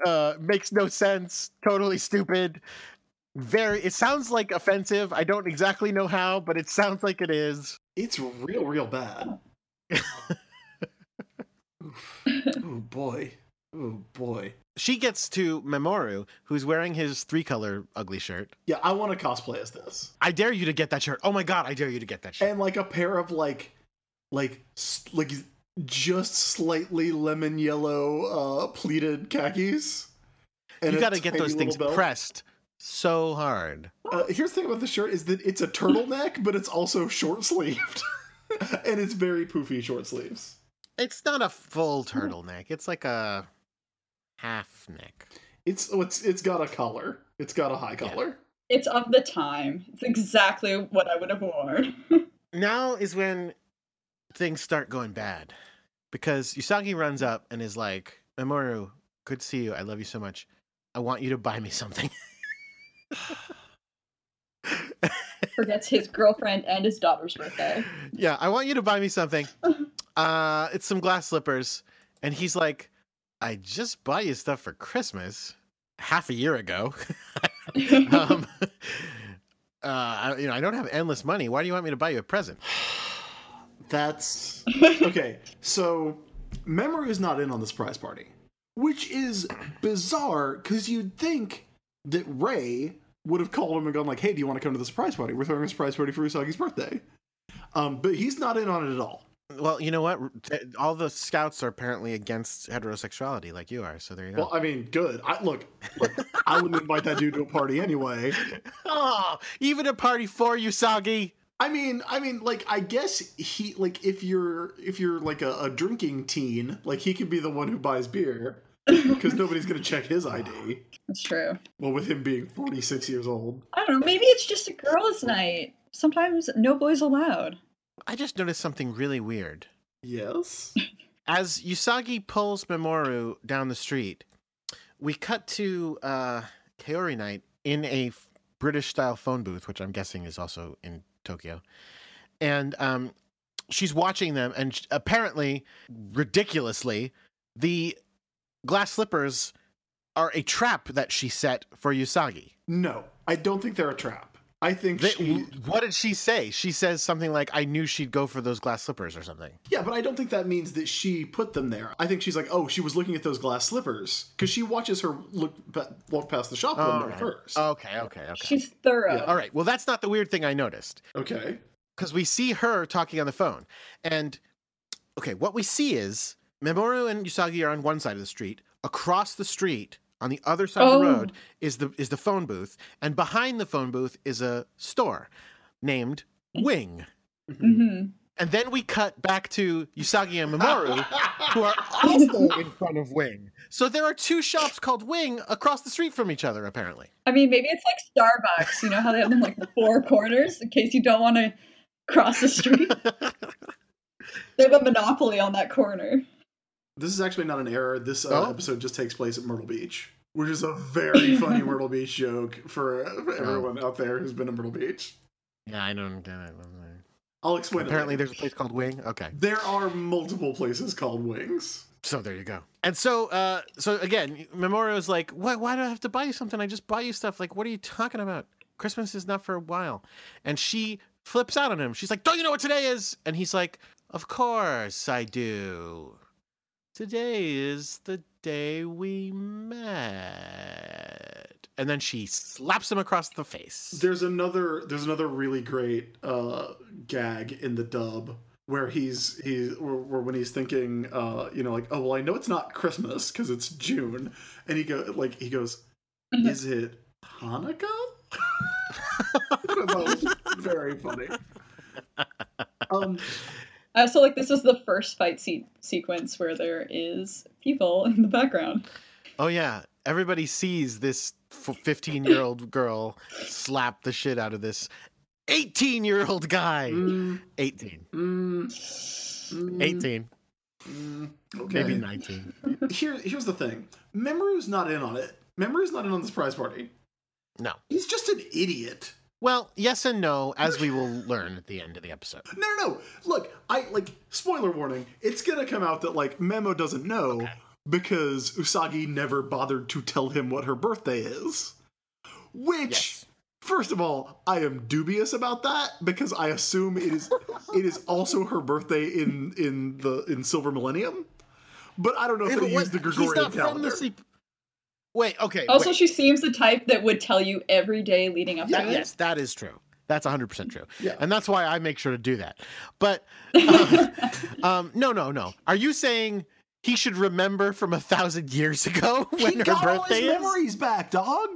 uh, makes no sense. Totally stupid. Very. It sounds like offensive. I don't exactly know how, but it sounds like it is. It's real, real bad. Oof. Oh boy. Oh boy. She gets to Mamoru, who's wearing his three-color ugly shirt. Yeah, I want to cosplay as this. I dare you to get that shirt. Oh my god, I dare you to get that shirt. And like a pair of like, like, like just slightly lemon yellow uh, pleated khakis. You got to get those things belt. Pressed so hard. Uh, here's the thing about the shirt is that it's a turtleneck, but it's also short-sleeved. And it's very poofy short sleeves. It's not a full turtleneck. It's like a... half neck. It's oh, it's it's got a collar. It's got a high collar. Yeah. It's of the time. It's exactly what I would have worn. Now is when things start going bad because Usagi runs up and is like, "Mamoru, good to see you. I love you so much. I want you to buy me something." Forgets his girlfriend and his daughter's birthday. Yeah, I want you to buy me something. Uh, it's some glass slippers, and he's like, I just bought you stuff for Christmas half a year ago. um, uh, I, you know, I don't have endless money. Why do you want me to buy you a present? That's okay. So Mamoru's not in on the surprise party, which is bizarre because you'd think that Rei would have called him and gone like, "Hey, do you want to come to the surprise party? We're throwing a surprise party for Usagi's birthday." Um, but he's not in on it at all. Well, you know what? All the scouts are apparently against heterosexuality, like you are. So there you go. Well, I mean, good. I, look, look I wouldn't invite that dude to a party anyway. Oh, even a party for Usagi. I mean, I mean, like, I guess he, like, if you're, if you're like a, a drinking teen, like, he could be the one who buys beer because nobody's gonna check his I D. That's true. Well, with him being forty-six years old, I don't know. Maybe it's just a girls' night. Sometimes no boys allowed. I just noticed something really weird. Yes? As Usagi pulls Mamoru down the street, we cut to uh, Kaolinite in a f- British-style phone booth, which I'm guessing is also in Tokyo. And um, she's watching them, and sh- apparently, ridiculously, the glass slippers are a trap that she set for Usagi. No, I don't think they're a trap. I think they, she... What did she say? She says something like, I knew she'd go for those glass slippers or something. Yeah, but I don't think that means that she put them there. I think she's like, oh, she was looking at those glass slippers. Because she watches her look walk past the shop window right. first. Okay, okay, okay. She's thorough. Yeah. All right, well, that's not the weird thing I noticed. Okay. Because we see her talking on the phone. And, okay, what we see is Mamoru and Usagi are on one side of the street. Across the street... on the other side oh. of the road is the is the phone booth, and behind the phone booth is a store named Wing. Mm-hmm. And then we cut back to Usagi and Mamoru, who are also in front of Wing. So there are two shops called Wing across the street from each other, apparently. I mean, maybe it's like Starbucks. You know how they have them like the four corners in case you don't want to across the street. They have a monopoly on that corner. This is actually not an error. This uh, oh. episode just takes place at Myrtle Beach, which is a very funny Myrtle Beach joke for uh, everyone oh. out there who's been to Myrtle Beach. Yeah, I don't get it. I'll explain. Apparently, it there's a place called Wing. Okay, there are multiple places called Wings. So there you go. And so, uh, so again, Memorio's like, "Why? Why do I have to buy you something? I just buy you stuff. Like, what are you talking about? Christmas is not for a while." And she flips out on him. She's like, "Don't you know what today is?" And he's like, "Of course I do. Today is the day we met." And then she slaps him across the face. There's another. There's another really great uh, gag in the dub where he's he's or, or when he's thinking, uh, you know, like, oh well, I know it's not Christmas because it's June, and he go like he goes, is it Hanukkah? That was very funny. Um. Uh, so, like, this is the first fight se- sequence where there is people in the background. Oh, yeah. Everybody sees this fifteen-year-old girl slap the shit out of this eighteen-year-old guy. Mm. eighteen. Mm. eighteen. Mm. Okay. Maybe nineteen. Here, here's the thing. Memoru's not in on it. Memoru's not in on the surprise party. No. He's just an idiot. Well, yes and no, as we will learn at the end of the episode. No, no, no. Look, I, like, spoiler warning, it's going to come out that, like, Memo doesn't know okay. because Usagi never bothered to tell him what her birthday is. Which, yes. First of all, I am dubious about that because I assume it is it is also her birthday in, in the in Silver Millennium. But I don't know if they used the Gregorian calendar. Wait, okay. Also, wait. She seems the type that would tell you every day leading up yeah, to it. Yes, that is true. That's one hundred percent true. Yeah. And that's why I make sure to do that. But um, um, no, no, no. Are you saying he should remember from a thousand years ago when he her got birthday all his is? Memories back, dog.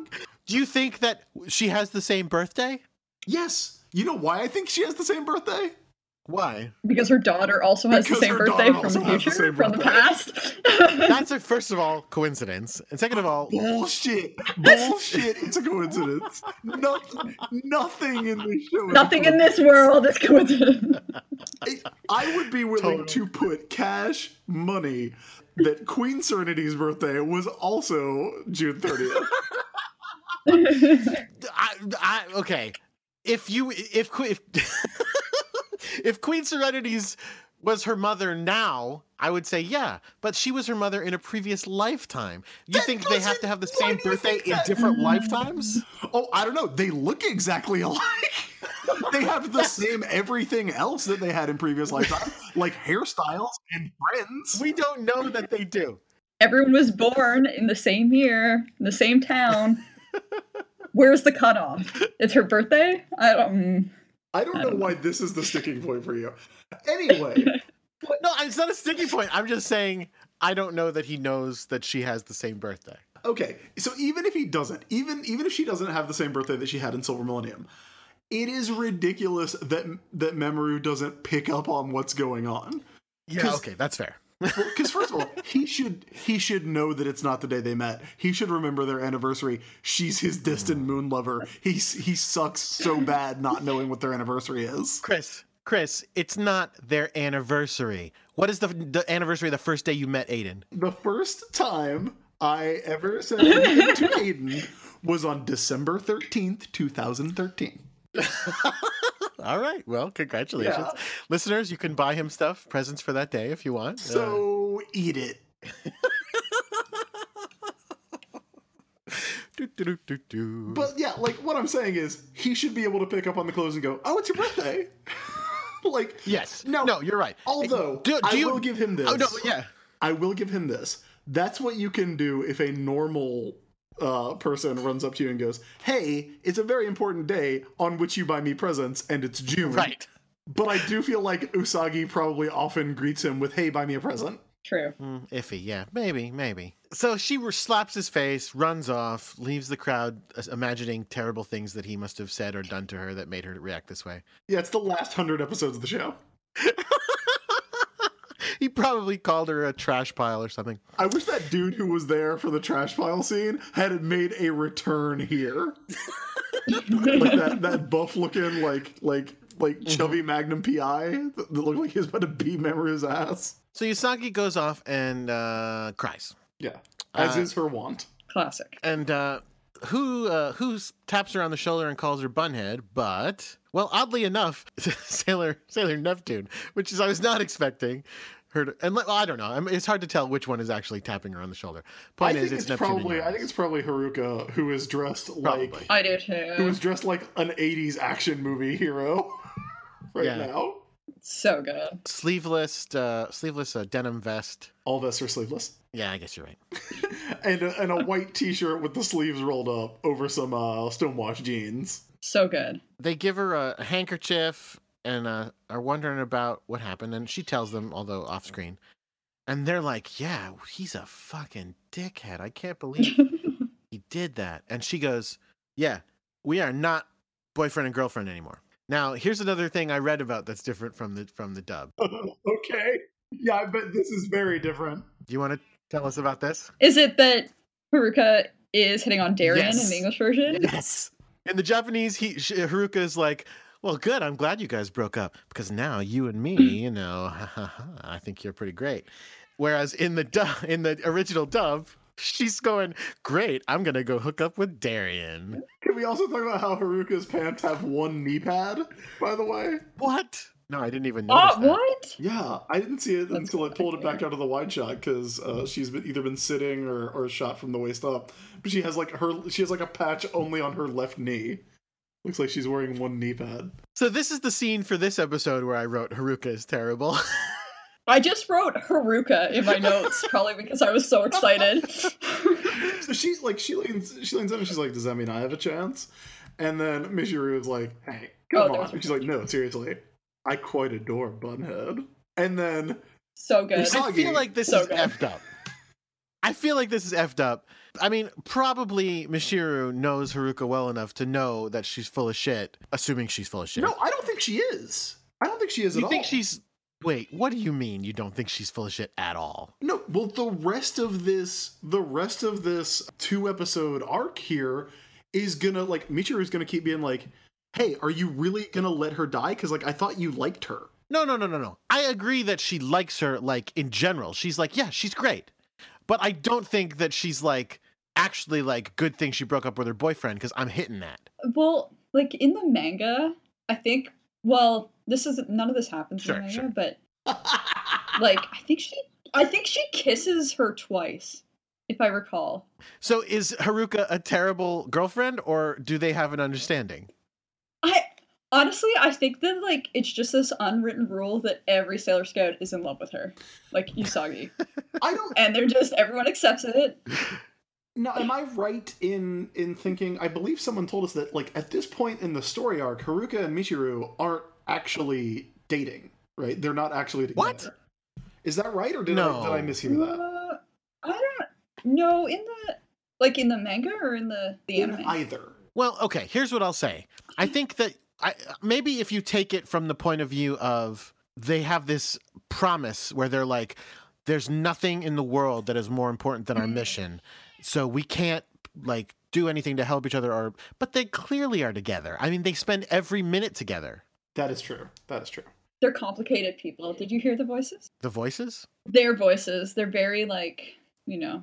Do you think that she has the same birthday? Yes. You know why I think she has the same birthday? Why? Because her daughter also has because the same birthday from the future, the from birthday. The past. That's a, first of all, coincidence. And second of all... Bullshit. Bullshit. It's a coincidence. No, nothing in this show. Nothing in this world is coincidence. I, I would be willing totally. to put cash money that Queen Serenity's birthday was also June thirtieth. I, I, okay. If you... If... if If Queen Serenity's was her mother now, I would say yeah, but she was her mother in a previous lifetime. You that think they have to have the same birthday in different lifetimes? Oh, I don't know. They look exactly alike. They have the same everything else that they had in previous lifetimes, like hairstyles and friends. We don't know that they do. Everyone was born in the same year, in the same town. Where's the cutoff? It's her birthday? I don't... I don't, I don't know, know why this is the sticking point for you. Anyway. No, it's not a sticking point. I'm just saying I don't know that he knows that she has the same birthday. Okay. So even if he doesn't, even even if she doesn't have the same birthday that she had in Silver Millennium, it is ridiculous that that Mamoru doesn't pick up on what's going on. Yeah, okay. That's fair. Because first of all, he should he should know that it's not the day they met. He should remember their anniversary. She's his distant moon lover. He he sucks so bad not knowing what their anniversary is. Chris, Chris, it's not their anniversary. What is the, the anniversary of the first day you met Aiden? The first time I ever said anything to Aiden was on December thirteenth, twenty thirteen. All right. Well, congratulations. Yeah. Listeners, you can buy him stuff, presents for that day if you want. So uh, eat it. do, do, do, do. But yeah, like what I'm saying is he should be able to pick up on the clothes and go, oh, it's your birthday. Like, yes. No, no, you're right. Although do, do I you... will give him this. Oh, no, yeah. I will give him this. That's what you can do if a normal Uh, person runs up to you and goes, hey, it's a very important day on which you buy me presents, and it's June. Right. But I do feel like Usagi probably often greets him with, hey, buy me a present. True. Mm, iffy, yeah. Maybe, maybe. So she slaps his face, runs off, leaves the crowd imagining terrible things that he must have said or done to her that made her react this way. Yeah, it's the last hundred episodes of the show. He probably called her a trash pile or something. I wish that dude who was there for the trash pile scene had made a return here. Like that, that buff looking like like like mm-hmm. chubby Magnum P I that looked like he was about to beat Mamoru's ass. So Usagi goes off and uh, cries. Yeah, as uh, is her wont. Classic. And uh, who uh, who taps her on the shoulder and calls her bunhead? But well, oddly enough, Sailor Sailor Neptune, which is I was not expecting. Her to, and well, I don't know. I mean, it's hard to tell which one is actually tapping her on the shoulder. Point I is, think it's, it's probably. I think it's probably Haruka, who is dressed probably. like I do too. Who is dressed like an eighties action movie hero right yeah. now. So good. Sleeveless, uh, sleeveless uh, denim vest. All vests are sleeveless. Yeah, I guess you're right. and a, and a white t-shirt with the sleeves rolled up over some uh, stonewashed jeans. So good. They give her a, a handkerchief. And uh, are wondering about what happened. And she tells them, although off screen. And they're like, yeah, he's a fucking dickhead. I can't believe he did that. And she goes, yeah, we are not boyfriend and girlfriend anymore. Now, here's another thing I read about that's different from the from the dub. Okay. Yeah, I bet this is very different. Do you want to tell us about this? Is it that Haruka is hitting on Darien yes. in the English version? Yes. In the Japanese, he she, Haruka is like... Well, good. I'm glad you guys broke up because now you and me, you know, I think you're pretty great. Whereas in the du- in the original dub, she's going, great, I'm going to go hook up with Darien. Can we also talk about how Haruka's pants have one knee pad, by the way? What? No, I didn't even notice uh, that. What? Yeah, I didn't see it That's until I pulled it back out of the wide shot because uh, she's been, either been sitting or, or shot from the waist up. But she has like her she has like a patch only on her left knee. Looks like she's wearing one knee pad. So this is the scene for this episode where I wrote Haruka is terrible. I just wrote Haruka in my notes, probably because I was so excited. So she like she leans she leans up and she's like, does that mean I have a chance? And then Michiru is like, hey, come oh, on. And she's like, no, seriously. I quite adore Bunhead. And then So good. Usagi, I feel like this so is good. effed up. I feel like this is effed up. I mean, probably Michiru knows Haruka well enough to know that she's full of shit, assuming she's full of shit. No, I don't think she is. I don't think she is you at all. You think she's... Wait, what do you mean you don't think she's full of shit at all? No, well, the rest of this... The rest of this two-episode arc here is gonna, like... Michiru's gonna keep being like, hey, are you really gonna let her die? Because, like, I thought you liked her. No, no, no, no, no. I agree that she likes her, like, in general. She's like, yeah, she's great. But I don't think that she's like, actually like, good thing she broke up with her boyfriend because I'm hitting that. Well, like in the manga, I think, well, this is, none of this happens sure, in the manga, sure. but like, I think she, I think she kisses her twice, if I recall. So is Haruka a terrible girlfriend or do they have an understanding? I honestly, I think that like, it's just this unwritten rule that every Sailor Scout is in love with her. Like Usagi. I don't. And they're just, everyone accepts it. Now, am I right in in thinking, I believe someone told us that, like, at this point in the story arc, Haruka and Michiru aren't actually dating, right? They're not actually together. What? Is that right, or did, no. I, did I mishear that? Uh, I don't know. In the, like, in the manga or in the, the in anime? Either. Well, okay, here's what I'll say. I think that, I maybe if you take it from the point of view of, they have this promise where they're like, there's nothing in the world that is more important than our mission. So we can't, like, do anything to help each other. Or, but they clearly are together. I mean, they spend every minute together. That is true. That is true. They're complicated people. Did you hear the voices? The voices? Their voices. They're very, like, you know,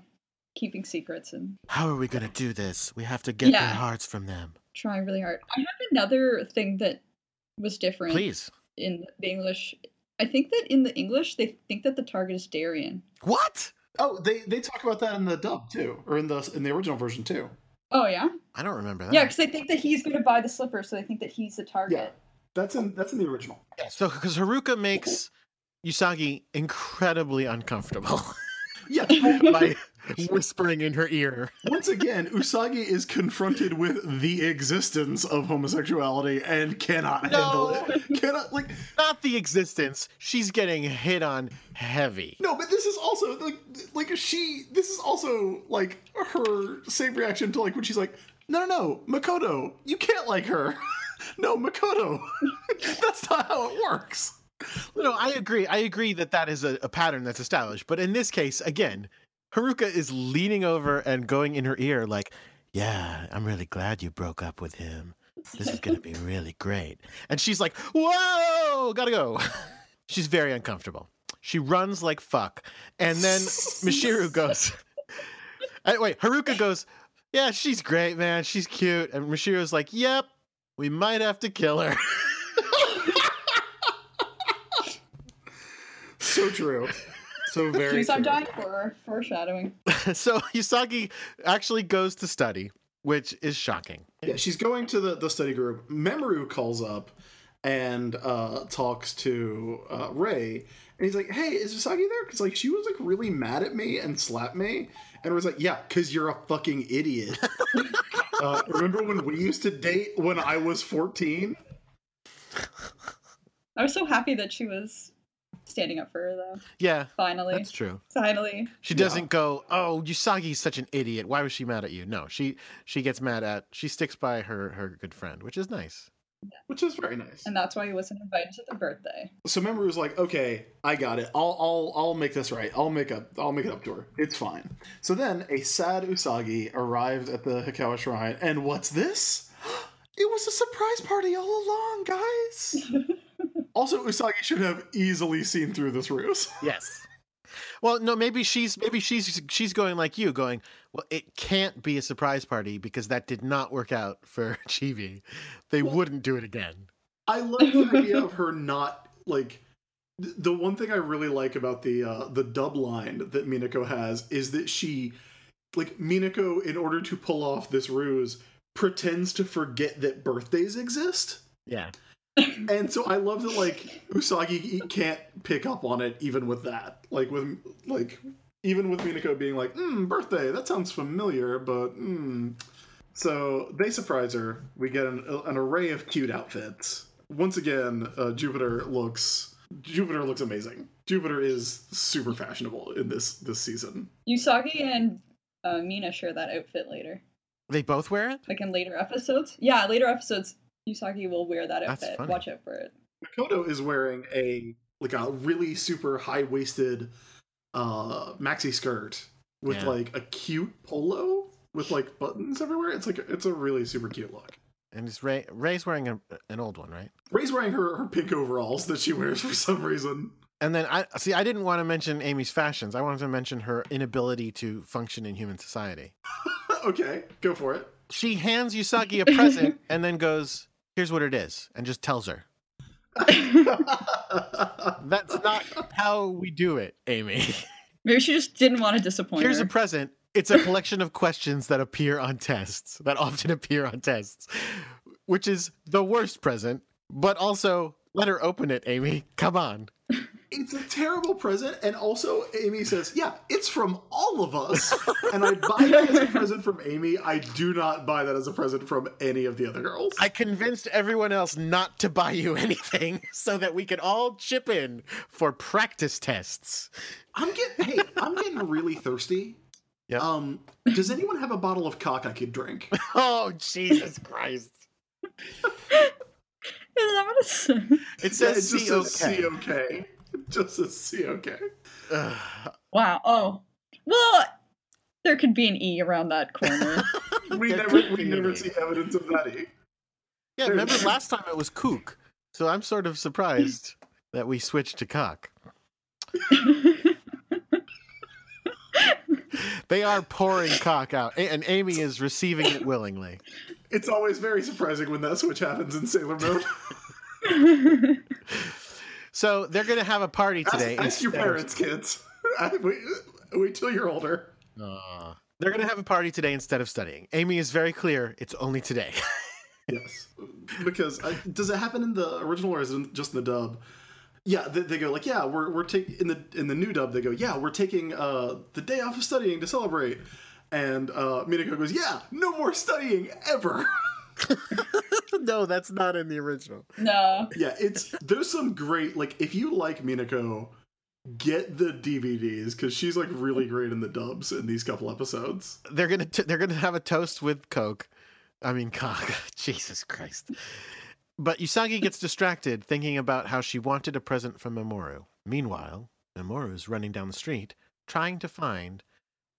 keeping secrets. And how are we going to do this? We have to get yeah. their hearts from them. Trying really hard. I have another thing that was different. Please. In the English. I think that in the English, they think that the target is Darien. What? Oh, they, they talk about that in the dub, too. Or in the in the original version, too. Oh, yeah? I don't remember that. Yeah, because they think that he's going to buy the slipper, so they think that he's the target. Yeah, that's in that's in the original. Yeah, so, because Haruka makes Usagi incredibly uncomfortable. Yeah. By whispering in her ear. Once again, Usagi is confronted with the existence of homosexuality and cannot no. handle it. Cannot, like... Not the existence. She's getting hit on heavy. No, but this is also, like, like she... This is also, like, her same reaction to, like, when she's like, no, no, no, Makoto, you can't like her. No, Makoto. That's not how it works. No, I agree. I agree that that is a, a pattern that's established. But in this case, again, Haruka is leaning over and going in her ear like, yeah, I'm really glad you broke up with him. This is going to be really great. And she's like, whoa, gotta go. She's very uncomfortable. She runs like fuck. And then Michiru goes, and wait, Haruka goes, yeah, she's great, man. She's cute. And Michiru's like, yep, we might have to kill her. So true. So very Jeez, true. I'm dying for her. Foreshadowing. So Usagi actually goes to study, which is shocking. Yeah, she's going to the, the study group. Mamoru calls up and uh, talks to uh, Rei. And he's like, hey, is Usagi there? Because like she was like really mad at me and slapped me. And was like, yeah, because you're a fucking idiot. uh, remember when we used to date when I was fourteen? I was so happy that she was standing up for her, though. Yeah. Finally. That's true. Finally. She doesn't yeah. go, oh, Usagi's such an idiot. Why was she mad at you? No, she she gets mad at, she sticks by her, her good friend, which is nice. Yeah. Which is very nice. And that's why he wasn't invited to the birthday. So Mamoru was like, okay, I got it. I'll I'll I'll make this right. I'll make up I'll make it up to her. It's fine. So then a sad Usagi arrived at the Hikawa Shrine, and what's this? It was a surprise party all along, guys. Also, Usagi should have easily seen through this ruse. Yes. Well, no, maybe she's maybe she's she's going like you, going, well, it can't be a surprise party because that did not work out for Chibi. They well, wouldn't do it again. I love the idea of her not, like, the one thing I really like about the uh, the dub line that Minako has is that she, like, Minako, in order to pull off this ruse, pretends to forget that birthdays exist. Yeah. And so I love that, like, Usagi can't pick up on it even with that. Like, with like even with Minako being like, mm, birthday, that sounds familiar, but mm. So they surprise her. We get an, an array of cute outfits. Once again, uh, Jupiter looks Jupiter looks amazing. Jupiter is super fashionable in this, this season. Usagi and uh, Mina share that outfit later. They both wear it? Like in later episodes? Yeah, later episodes. Usagi will wear that outfit. Watch out for it. Makoto is wearing a like a really super high waisted uh, maxi skirt with yeah. like a cute polo with like buttons everywhere. It's like it's a really super cute look. And is Rei Rei's wearing a, an old one, right? Rei's wearing her, her pink overalls that she wears for some reason. And then I see. I didn't want to mention Amy's fashions. I wanted to mention her inability to function in human society. Okay, go for it. She hands Usagi a present and then goes, here's what it is, and just tells her. That's not how we do it, Amy. Maybe she just didn't want to disappoint Here's her. a present. It's a collection of questions that appear on tests, that often appear on tests, which is the worst present, but also let her open it, Amy. Come on. It's a terrible present, and also Amy says, yeah, it's from all of us, and I buy that as a present from Amy. I do not buy that as a present from any of the other girls. I convinced everyone else not to buy you anything so that we could all chip in for practice tests. I'm getting, hey, I'm getting really thirsty. Yep. Um, does anyone have a bottle of cock I could drink? Oh, Jesus Christ. It says C O K. Just a C, okay. Ugh. Wow. Oh, well, there could be an E around that corner. we there never, we never see evidence of that E. Yeah, there remember is. Last time it was kook, so I'm sort of surprised that we switched to cock. They are pouring cock out, and Amy is receiving it willingly. It's always very surprising when that switch happens in Sailor Moon. So they're going to have a party today. Ask, ask your parents, kids. wait, wait till you're older. Uh, they're going to have a party today instead of studying. Amy is very clear. It's only today. Yes. Because I, does it happen in the original or is it just in the dub? Yeah, they, they go like, yeah, we're we're taking in the in the new dub. They go, yeah, we're taking uh, the day off of studying to celebrate. And uh, Minako goes, yeah, no more studying ever. No, that's not in the original. No. Yeah, it's there's some great, like, if you like Minako, get the D V Ds because she's like really great in the dubs in these couple episodes. They're gonna t- they're gonna have a toast with Coke. I mean, cock. Jesus Christ. But Usagi gets distracted thinking about how she wanted a present from Mamoru. Meanwhile, Mamoru's running down the street trying to find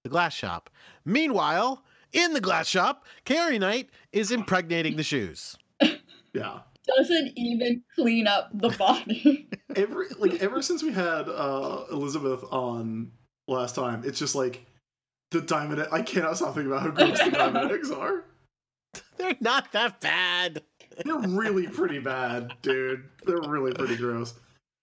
the glass shop. Meanwhile. In the glass shop, Kaolinite is impregnating the shoes. Yeah. Doesn't even clean up the body. Every, like, ever since we had uh, Elizabeth on last time, it's just like the diamond. I cannot stop thinking about how gross the diamond eggs are. They're not that bad. They're really pretty bad, dude. They're really pretty gross.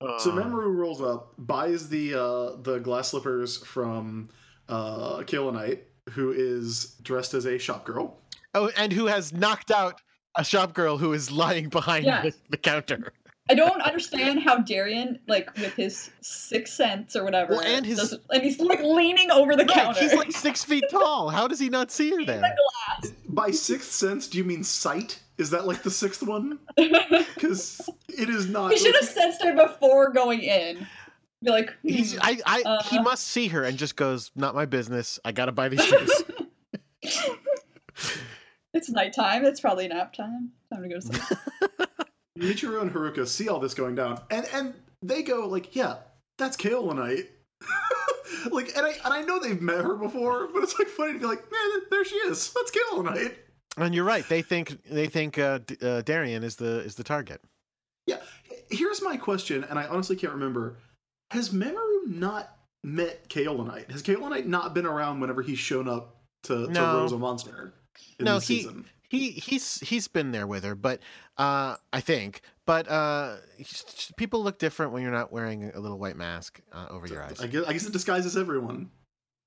Uh, so Mamoru rolls up, buys the uh, the glass slippers from uh, Kaolinite, who is dressed as a shop girl. Oh, and who has knocked out a shop girl who is lying behind yeah. the, the counter. I don't understand how Darien, like, with his sixth sense or whatever, well, and his and he's like leaning over the right, counter. He's like six feet tall. How does he not see her there? Glass. By sixth sense, do you mean sight? Is that like the sixth one? Because it is not. He should have sensed her before going in. Be like, hmm, he's, I, I, uh, he must see her and just goes, "Not my business. I gotta buy these shoes." It's nighttime. It's probably nap time. Time to go to sleep. Michiru and Haruka see all this going down, and, and they go like, "Yeah, that's Kaolinite." Like, and I and I know they've met her before, but it's like funny to be like, "Man, there she is. That's Kaolinite." And you're right. They think they think uh, D- uh, Darien is the is the target. Yeah. Here's my question, and I honestly can't remember: has Mamoru not met Kaolinite? Has Kaolinite not been around whenever he's shown up to, to no. Rose a Monster? In no, he, he he's he's been there with her, but uh, I think. But uh, people look different when you're not wearing a little white mask uh, over your eyes. I guess, I guess it disguises everyone.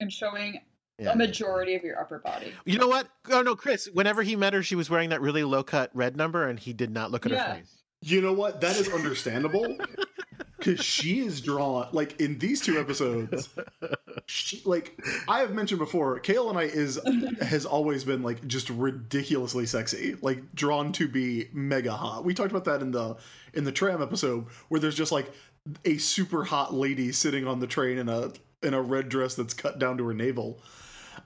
And showing yeah. a majority of your upper body. You know what? Oh no, Chris. Whenever he met her, she was wearing that really low cut red number, and he did not look at yeah. her face. You know what? That is understandable because she is drawn like in these two episodes. She, like I have mentioned before, Kaolinite is has always been like just ridiculously sexy, like drawn to be mega hot. We talked about that in the in the tram episode where there's just like a super hot lady sitting on the train in a in a red dress that's cut down to her navel.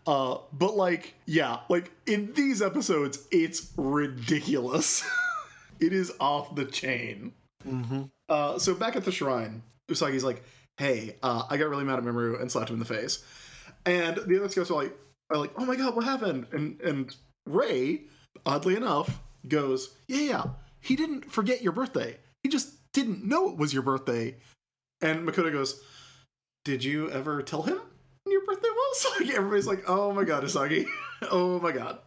Uh, but like, yeah, like in these episodes, it's ridiculous. It is off the chain. Mm-hmm. Uh, so back at the shrine, Usagi's like, hey, uh, I got really mad at Mamoru and slapped him in the face. And the other guys are like, are like, oh my god, what happened? And and Rei, oddly enough, goes, yeah, yeah, he didn't forget your birthday. He just didn't know it was your birthday. And Makoto goes, did you ever tell him when your birthday was? Like, everybody's like, oh my god, Usagi. Oh my god.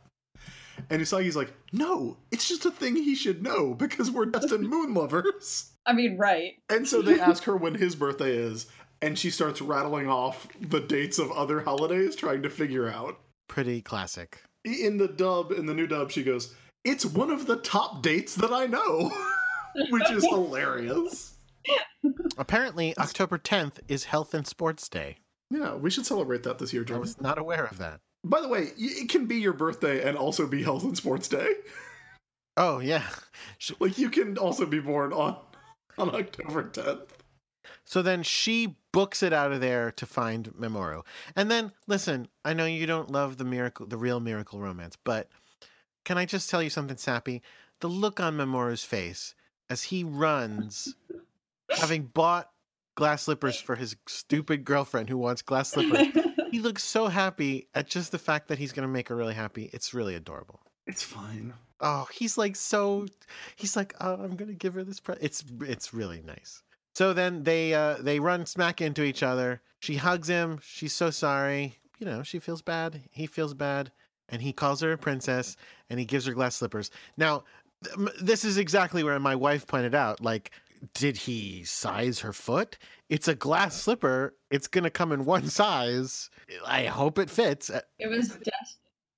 And Usagi's like, no, it's just a thing he should know because we're destined moon lovers. I mean, right. And so they ask her when his birthday is, and she starts rattling off the dates of other holidays, trying to figure out. Pretty classic. In the dub, in the new dub, she goes, it's one of the top dates that I know, which is hilarious. Apparently, October tenth is Health and Sports Day. Yeah, we should celebrate that this year, Jordan. I was not aware of that. By the way, it can be your birthday and also be Health and Sports Day. Oh, yeah. Like, you can also be born on, on October tenth. So then she books it out of there to find Mamoru. And then, listen, I know you don't love the miracle, the real miracle romance, but can I just tell you something sappy? The look on Mamoru's face as he runs, having bought glass slippers for his stupid girlfriend who wants glass slippers. He looks so happy at just the fact that he's going to make her really happy. It's really adorable. It's fine. Oh, he's like so, he's like, oh, I'm going to give her this present. It's it's really nice. So then they uh, they run smack into each other. She hugs him. She's so sorry. You know, she feels bad. He feels bad. And he calls her a princess and he gives her glass slippers. Now, th- this is exactly where my wife pointed out, like, did he size her foot? It's a glass slipper. It's going to come in one size. I hope it fits. It was destined.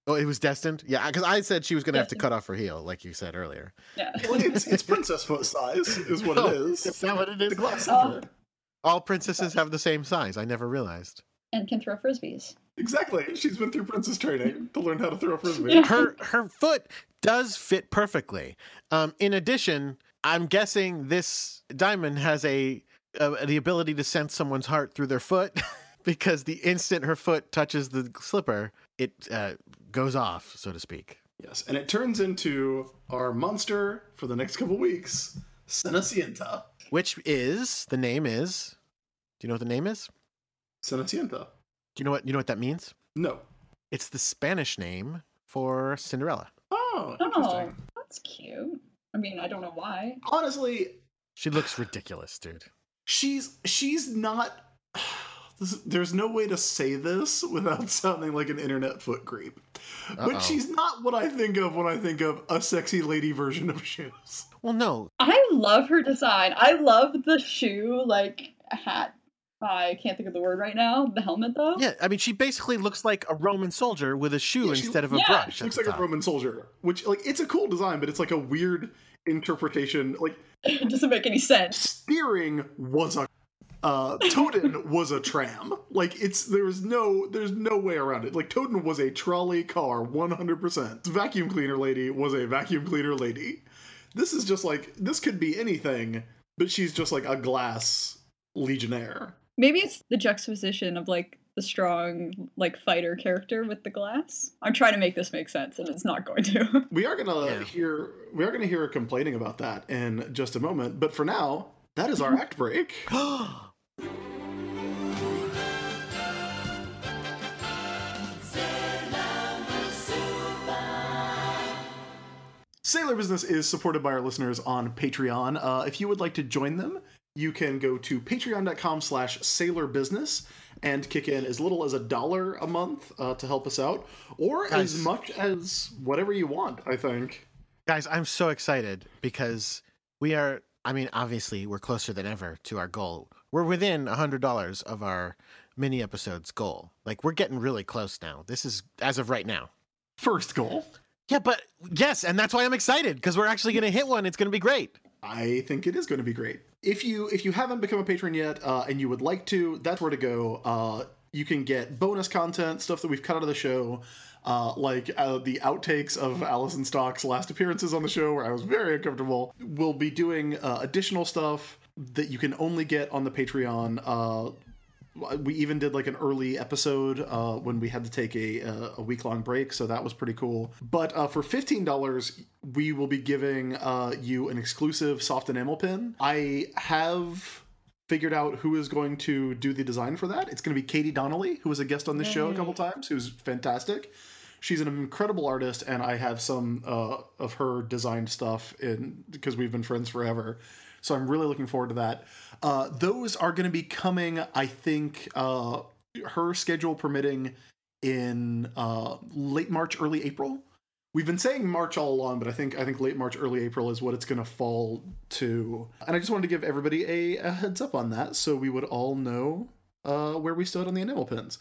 Oh, it was destined? Yeah, because I said she was going to have to cut off her heel, like you said earlier. Yeah. Well, it's, it's princess foot size is what no, it is. It's not what it is. The glass slipper. Oh. All princesses have the same size. I never realized. And can throw frisbees. Exactly. She's been through princess training to learn how to throw a frisbee. Yeah. Her, her foot does fit perfectly. Um, in addition, I'm guessing this diamond has a, a the ability to sense someone's heart through their foot because the instant her foot touches the slipper, it uh, goes off, so to speak. Yes, and it turns into our monster for the next couple weeks, Cenicienta. Which is, the name is, do you know what the name is? Cenicienta. Do you know what you know what that means? No. It's the Spanish name for Cinderella. Oh, interesting. Oh, that's cute. I mean, I don't know why. Honestly, she looks ridiculous, dude. She's she's not. This, there's no way to say this without sounding like an internet foot creep. Uh-oh. But she's not what I think of when I think of a sexy lady version of shoes. Well, no. I love her design. I love the shoe, like, hat. I can't think of the word right now. The helmet, though. Yeah, I mean, she basically looks like a Roman soldier with a shoe yeah, she, instead of a yeah, brush. She looks like time. a Roman soldier, which, like, it's a cool design, but it's like a weird interpretation. Like, it doesn't make any sense. Steering was a uh, Toten was a tram. Like, it's there's no there's no way around it. Like, Toten was a trolley car, one hundred percent. Vacuum cleaner lady was a vacuum cleaner lady. This is just like this could be anything, but she's just like a glass legionnaire. Maybe it's the juxtaposition of, like, the strong, like, fighter character with the glass. I'm trying to make this make sense, and it's not going to. We are gonna yeah. hear we are gonna hear her complaining about that in just a moment, but for now, that is our act break. Sailor Business is supported by our listeners on Patreon. Uh, if you would like to join them, you can go to patreon.com slash sailorbusiness and kick in as little as a dollar a month uh, to help us out, or guys, as much as whatever you want, I think. Guys, I'm so excited because we are, I mean, obviously we're closer than ever to our goal. We're within one hundred dollars of our mini episodes goal. Like, we're getting really close now. This is, as of right now. First goal. Yeah, but yes, and that's why I'm excited, because we're actually going to hit one. It's going to be great. I think it is going to be great. If you if you haven't become a patron yet uh, and you would like to, that's where to go. Uh, you can get bonus content, stuff that we've cut out of the show, uh, like uh, the outtakes of Allison Stock's last appearances on the show, where I was very uncomfortable. We'll be doing uh, additional stuff that you can only get on the Patreon. Uh, we even did like an early episode uh, when we had to take a, a week-long break, so that was pretty cool. But uh, for fifteen dollars... we will be giving uh, you an exclusive soft enamel pin. I have figured out who is going to do the design for that. It's going to be Katie Donnelly, who was a guest on this Yay. show a couple times, who's fantastic. She's an incredible artist, and I have some uh, of her designed stuff in because we've been friends forever. So I'm really looking forward to that. Uh, those are going to be coming, I think, uh, her schedule permitting, in uh, late March, early April. We've been saying March all along, but I think I think late March, early April is what it's going to fall to. And I just wanted to give everybody a, a heads up on that, so we would all know uh, where we stood on the enamel pins.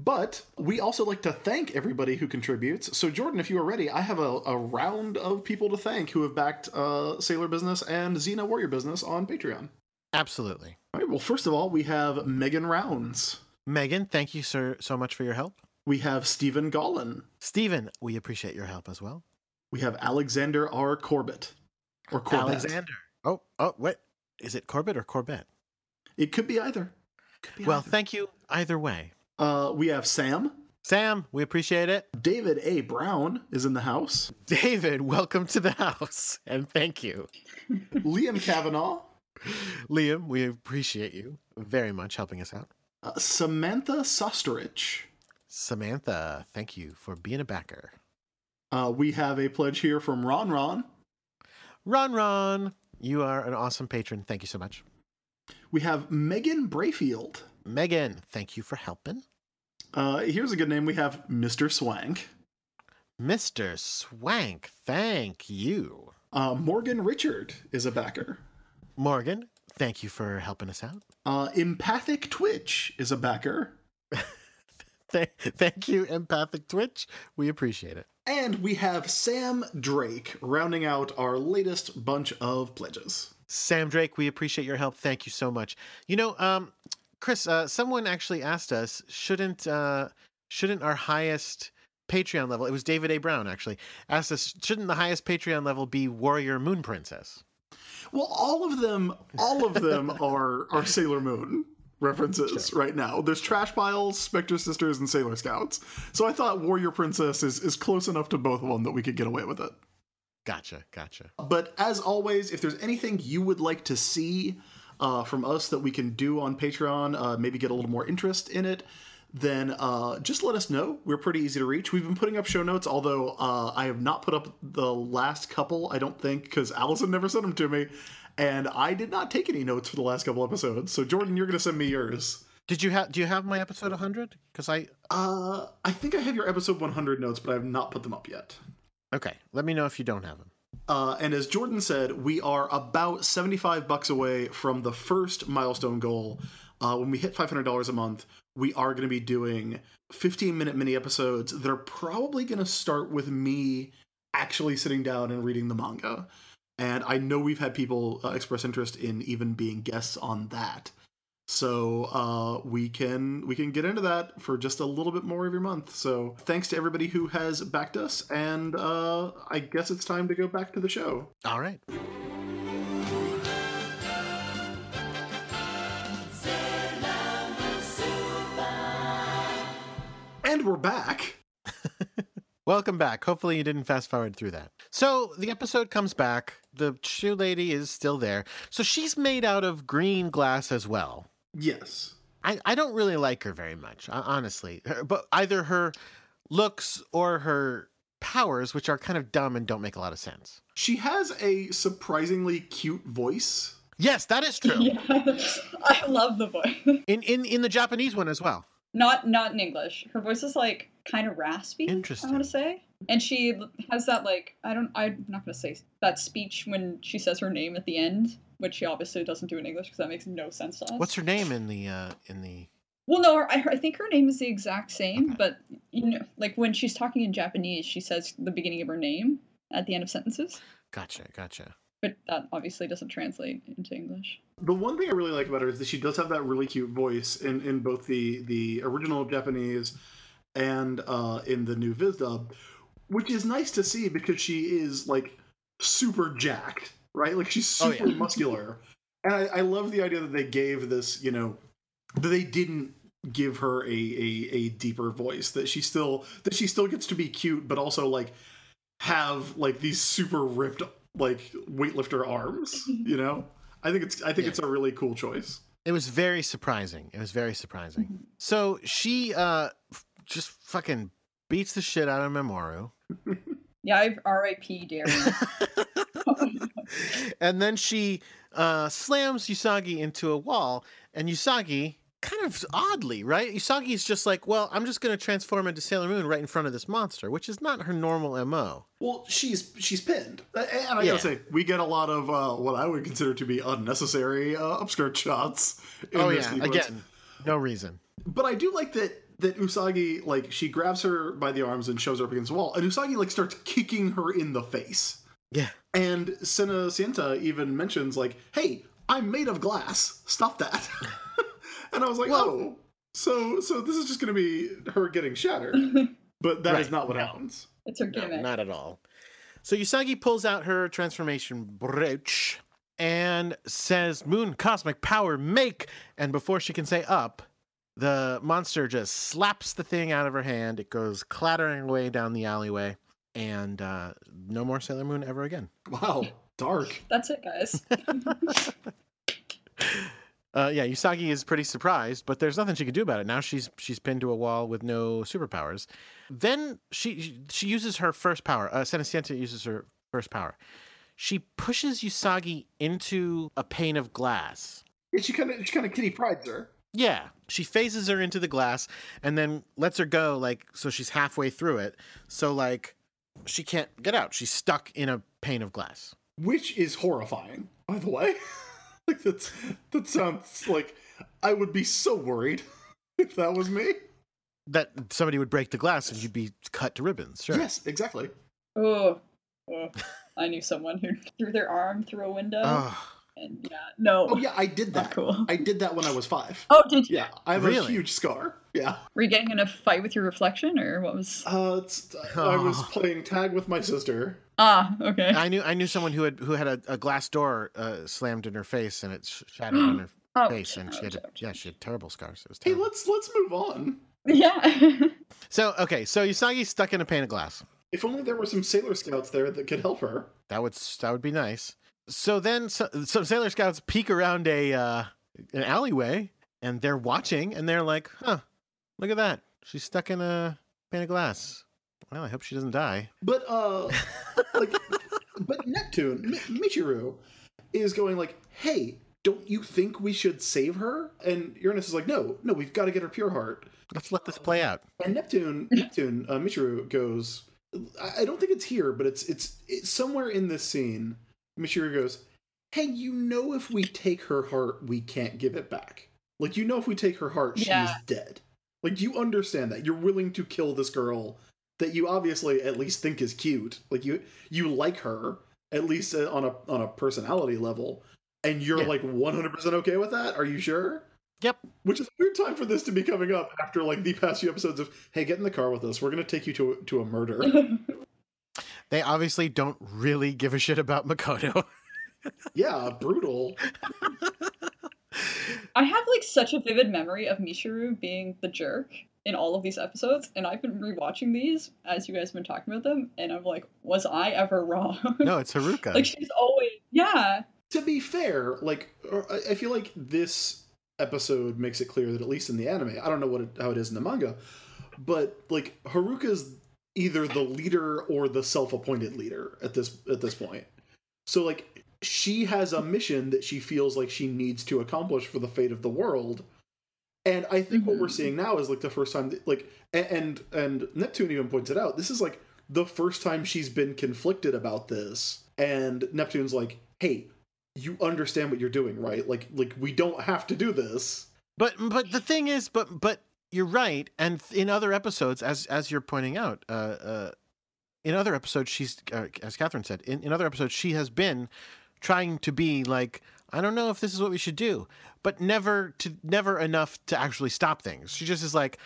But we also like to thank everybody who contributes. So Jordan, if you are ready, I have a, a round of people to thank who have backed uh, Sailor Business and Xena Warrior Business on Patreon. Absolutely. All right, well, first of all, we have Megan Rounds. Megan, thank you sir, so much for your help. We have Stephen Gollin. Stephen, we appreciate your help as well. We have Alexander R. Corbett. Or Corbett. Alexander. Oh, oh, wait. Is it Corbett or Corbett? It could be either. Could be well, either. Thank you either way. Uh, we have Sam. Sam, we appreciate it. David A. Brown is in the house. David, welcome to the house, and thank you. Liam Kavanaugh. Liam, we appreciate you very much helping us out. Uh, Samantha Sosterich. Samantha, thank you for being a backer. Uh, we have a pledge here from Ron Ron. Ron Ron, you are an awesome patron. Thank you so much. We have Megan Brayfield. Megan, thank you for helping. Uh, here's a good name. We have Mister Swank. Mister Swank, thank you. Uh, Morgan Richard is a backer. Morgan, thank you for helping us out. Uh, Empathic Twitch is a backer. Thank, thank you, Empathic Twitch. We appreciate it. And we have Sam Drake rounding out our latest bunch of pledges. Sam Drake, we appreciate your help. Thank you so much. You know, um, Chris, uh, someone actually asked us, shouldn't uh, shouldn't our highest Patreon level, it was David A. Brown actually, asked us, shouldn't the highest Patreon level be Warrior Moon Princess? Well, all of them, all of them are, are Sailor Moon references sure. right now. There's Trash Piles, Spectre Sisters, and Sailor Scouts. So I thought Warrior Princess is, is close enough to both of them that we could get away with it. Gotcha, gotcha. But as always, if there's anything you would like to see uh, from us that we can do on Patreon, uh, maybe get a little more interest in it, then uh, just let us know. We're pretty easy to reach. We've been putting up show notes, although uh, I have not put up the last couple, I don't think, because Allison never sent them to me. And I did not take any notes for the last couple episodes. So, Jordan, you're going to send me yours. Did you have? Do you have my episode one hundred? Because I, uh, I think I have your episode one hundred notes, but I have not put them up yet. Okay, let me know if you don't have them. Uh, and as Jordan said, we are about seventy-five bucks away from the first milestone goal. Uh, when we hit five hundred dollars a month, we are going to be doing fifteen minute mini episodes that are probably going to start with me actually sitting down and reading the manga. And I know we've had people uh, express interest in even being guests on that. So uh, we can we can get into that for just a little bit more every month. So thanks to everybody who has backed us, and uh, I guess it's time to go back to the show. All right. And we're back. Welcome back. Hopefully you didn't fast forward through that. So the episode comes back. The shoe lady is still there. So she's made out of green glass as well. Yes. I, I don't really like her very much, honestly. Her, but either her looks or her powers, which are kind of dumb and don't make a lot of sense. She has a surprisingly cute voice. Yes, that is true. Yeah, I love the voice. In, in, in the Japanese one as well. Not not in English. Her voice is like kind of raspy. Interesting. I want to say, and she has that like I don't I'm not going to say that speech when she says her name at the end, which she obviously doesn't do in English because that makes no sense to us. What's her name in the uh, in the? Well, no, her, I, I think her name is the exact same, okay. But you know, like when she's talking in Japanese, she says the beginning of her name at the end of sentences. Gotcha, gotcha. But that obviously doesn't translate into English. The one thing I really like about her is that she does have that really cute voice in, in both the, the original Japanese and uh, in the new Viz dub, which is nice to see because she is, like, super jacked, right? Like, she's super oh, yeah. muscular. And I, I love the idea that they gave this, you know, that they didn't give her a, a, a deeper voice, that she still that she still gets to be cute, but also, like, have, like, these super ripped like weightlifter arms, you know. I think it's I think yeah. it's a really cool choice. It was very surprising. It was very surprising. Mm-hmm. So she uh, f- just fucking beats the shit out of Mamoru. Yeah, I've R I P Darien. And then she uh, slams Usagi into a wall, and Usagi kind of oddly, right? Usagi's just like, well, I'm just going to transform into Sailor Moon right in front of this monster, which is not her normal M O. Well, she's she's pinned. And I yeah. gotta say, we get a lot of uh, what I would consider to be unnecessary uh, upskirt shots. In oh, this yeah. sequence. Again, no reason. But I do like that that Usagi, like, she grabs her by the arms and shoves her up against the wall, and Usagi, like, starts kicking her in the face. Yeah. And Cenicienta even mentions, like, hey, I'm made of glass. Stop that. And I was like, well, oh, so so this is just going to be her getting shattered. But that right. is not what no. happens. It's her gimmick. No, not at all. So Usagi pulls out her transformation brooch and says, Moon Cosmic Power Make! And before she can say up, the monster just slaps the thing out of her hand. It goes clattering away down the alleyway. And uh, no more Sailor Moon ever again. Wow, dark. That's it, guys. Uh, yeah, Usagi is pretty surprised, but there's nothing she can do about it. Now she's she's pinned to a wall with no superpowers. Then she she uses her first power. Uh, Cenicienta uses her first power. She pushes Usagi into a pane of glass. Yeah, she kind of she kind of kitty prides her. Yeah, she phases her into the glass and then lets her go. Like so, she's halfway through it. So like, she can't get out. She's stuck in a pane of glass, which is horrifying, by the way. Like that's, that sounds like I would be so worried if that was me. That somebody would break the glass and you'd be cut to ribbons, sure. Yes, exactly. Oh, oh. I knew someone who threw their arm through a window. Oh. And yeah, no. Oh, yeah, I did that. Cool. I did that when I was five. Oh, did you? Yeah, I have really? a huge scar. Yeah. Were you getting in a fight with your reflection or what was... Uh, it's, oh. I was playing tag with my sister. Ah, okay. I knew I knew someone who had who had a, a glass door uh, slammed in her face and it shattered on her oh, face and she had a, yeah she had terrible scars. It was terrible. Hey, let's let's move on. Yeah. so okay, so Usagi's stuck in a pane of glass. If only there were some Sailor Scouts there that could help her. That would that would be nice. So then so, some Sailor Scouts peek around a uh, an alleyway and they're watching and they're like, huh, Look at that. She's stuck in a pane of glass. Well, I hope she doesn't die. But uh, like, but Neptune, M- Michiru, is going like, hey, don't you think we should save her? And Uranus is like, no, no, we've got to get her pure heart. Let's let this play out. And Neptune, Neptune, uh, Michiru goes, I don't think it's here, but it's, it's it's somewhere in this scene. Michiru goes, hey, you know if we take her heart, we can't give it back. Like, you know if we take her heart, she's yeah. dead. Like, you understand that. You're willing to kill this girl that you obviously at least think is cute. Like, you you like her, at least on a on a personality level, and you're, yeah. like, one hundred percent okay with that? Are you sure? Yep. Which is a weird time for this to be coming up after, like, the past few episodes of, hey, get in the car with us. We're going to take you to, to a murder. They obviously don't really give a shit about Makoto. Yeah, brutal. I have, like, such a vivid memory of Michiru being the jerk in all of these episodes, and I've been rewatching these as you guys have been talking about them, and I'm like, was I ever wrong? No, it's Haruka. Like, she's always, yeah. To be fair, like, I feel like this episode makes it clear that at least in the anime, I don't know what it, how it is in the manga, but, like, Haruka's either the leader or the self-appointed leader at this at this point. So, like, she has a mission that she feels like she needs to accomplish for the fate of the world. And I think mm-hmm. what we're seeing now is, like, the first time, that, like, and, and Neptune even points it out, this is, like, the first time she's been conflicted about this. And Neptune's like, hey, you understand what you're doing, right? Like, like we don't have to do this. But, but the thing is, but, but you're right. And in other episodes, as, as you're pointing out, uh, uh, in other episodes, she's, uh, as Catherine said, in, in other episodes, she has been trying to be like, I don't know if this is what we should do, but never to never enough to actually stop things. She just is like,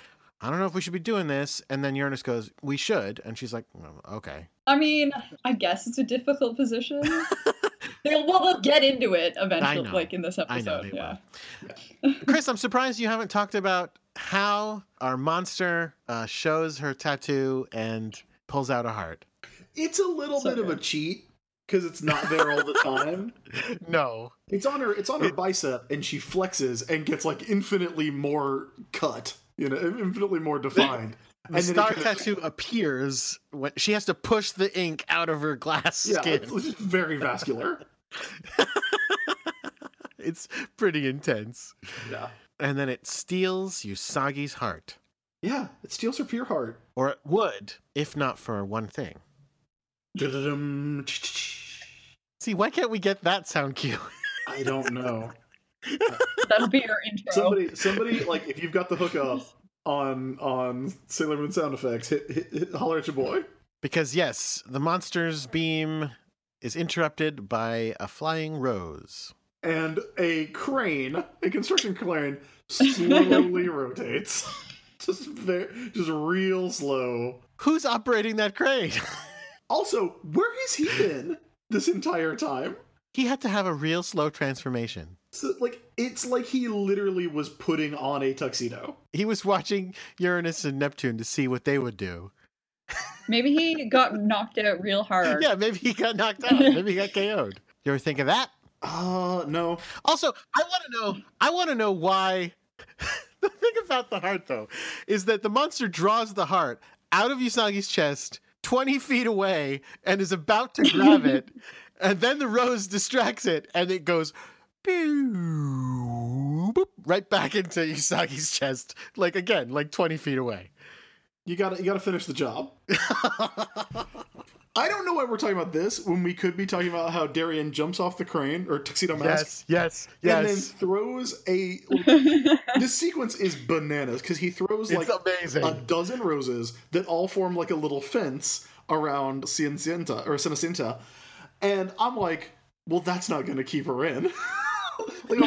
I don't know if we should be doing this. And then Uranus goes, we should. And she's like, well, okay. I mean, I guess it's a difficult position. they'll, well, they'll get into it eventually, like in this episode. I know they yeah. will. Chris, I'm surprised you haven't talked about how our monster uh, shows her tattoo and pulls out a heart. It's a little so bit good. of a cheat. Because it's not there all the time. No, it's on her. It's on her it, bicep, and she flexes and gets like infinitely more cut. You know, infinitely more defined. The and star then tattoo of, appears when she has to push the ink out of her glass yeah, skin. It's very vascular. It's pretty intense. Yeah, and then it steals Usagi's heart. Yeah, it steals her pure heart. Or it would, if not for one thing. See, why can't we get that sound cue? I don't know. That'll be your intro. Somebody, somebody, like, if you've got the hookup on on Sailor Moon sound effects, hit, hit, hit holler at your boy. Because yes, the monster's beam is interrupted by a flying rose, and a crane, a construction crane, slowly rotates, just very, just real slow. Who's operating that crane? Also, where has he been this entire time? He had to have a real slow transformation. So, like, it's like he literally was putting on a tuxedo. He was watching Uranus and Neptune to see what they would do. Maybe he got knocked out real hard. Yeah, maybe he got knocked out. Maybe he got K O'd. You ever think of that? Uh, no. Also, I want to know, I want to know why. The thing about the heart, though, is that the monster draws the heart out of Usagi's chest twenty feet away and is about to grab it, and then the rose distracts it and it goes boop, boop, right back into Usagi's chest, like, again, like twenty feet away. You gotta you gotta finish the job. I don't know why we're talking about this when we could be talking about how Darien jumps off the crane or tuxedo mask. Yes, yes, yes. And then throws a... Like, this sequence is bananas because he throws like a dozen roses that all form like a little fence around Cenicienta, or Cenicienta. And I'm like, well, that's not going to keep her in. Like,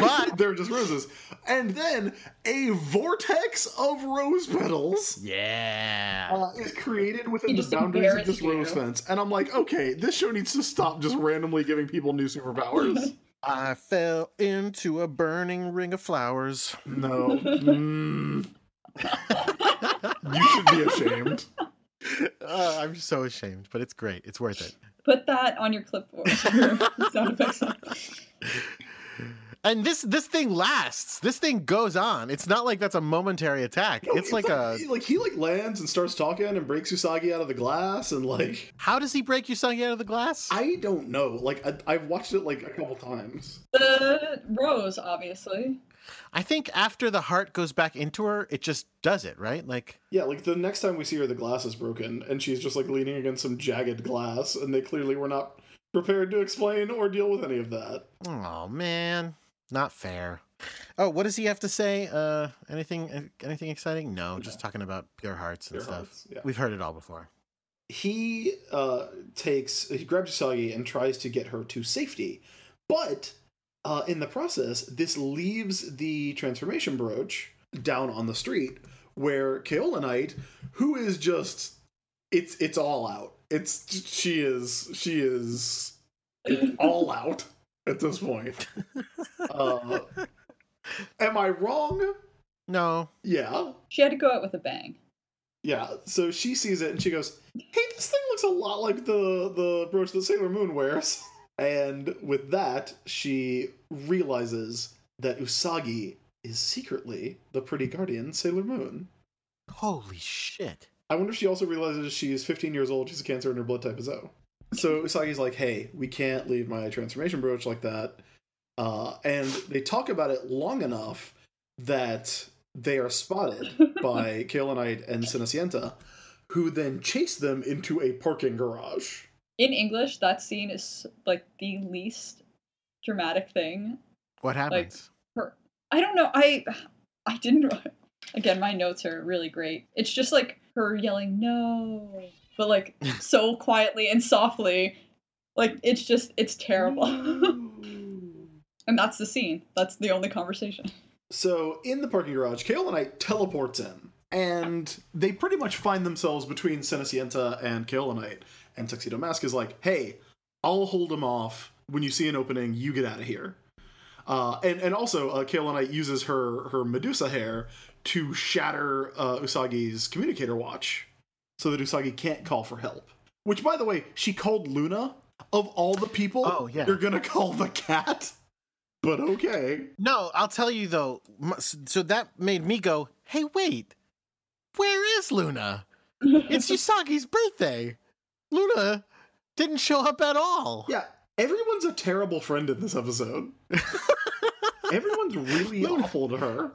but they're just roses. And then a vortex of rose petals yeah uh, is created within the boundaries of this you. rose fence, and I'm like, okay, this show needs to stop just randomly giving people new superpowers. I fell into a burning ring of flowers. No. mm. You should be ashamed. uh, I'm so ashamed, but it's great. It's worth it. Put that on your clipboard. Sound effects. And this this thing lasts. This thing goes on. It's not like that's a momentary attack. No, it's, it's like, like a like he like lands and starts talking and breaks Usagi out of the glass and like. How does he break Usagi out of the glass? I don't know. Like I, I've watched it like a couple times. The rose, obviously. I think after the heart goes back into her, it just does it, right? Like yeah, like the next time we see her, the glass is broken, and she's just like leaning against some jagged glass, and they clearly were not prepared to explain or deal with any of that. Oh man, not fair. Oh, what does he have to say? Uh, anything, anything exciting? No, just yeah. talking about pure hearts and pure stuff. Hearts, yeah. We've heard it all before. He uh, takes, he grabs Usagi and tries to get her to safety, but. Uh, in the process, this leaves the transformation brooch down on the street where Kaolinite, who is just, it's it's all out. It's she is she is all out at this point. Uh, am I wrong? No. Yeah. She had to go out with a bang. Yeah. So she sees it and she goes, "Hey, this thing looks a lot like the the brooch that Sailor Moon wears." And with that, she realizes that Usagi is secretly the pretty guardian Sailor Moon. Holy shit. I wonder if she also realizes she's fifteen years old, she's a Cancer, and her blood type is O. So Usagi's like, hey, we can't leave my transformation brooch like that. Uh, and they talk about it long enough that they are spotted by Kaolinite and Cenicienta, who then chase them into a parking garage. In English, that scene is, like, the least dramatic thing. What happens? Like, her, I don't know. I I didn't... Again, my notes are really great. It's just, like, her yelling, no. But, like, so quietly and softly. Like, it's just... It's terrible. And that's the scene. That's the only conversation. So, in the parking garage, Kaolinite teleports in. And they pretty much find themselves between Cenicienta and Kaolinite. And Tuxedo Mask is like, hey, I'll hold him off. When you see an opening, you get out of here. Uh, and, and also, uh, Kaolinite uses her, her Medusa hair to shatter uh, Usagi's communicator watch so that Usagi can't call for help. Which, by the way, she called Luna. Of all the people, oh, yeah. You're going to call the cat? But okay. No, I'll tell you, though. So that made me go, hey, wait. Where is Luna? It's Usagi's birthday. Luna didn't show up at all. Yeah, everyone's a terrible friend in this episode. Everyone's really Luna. Awful to her.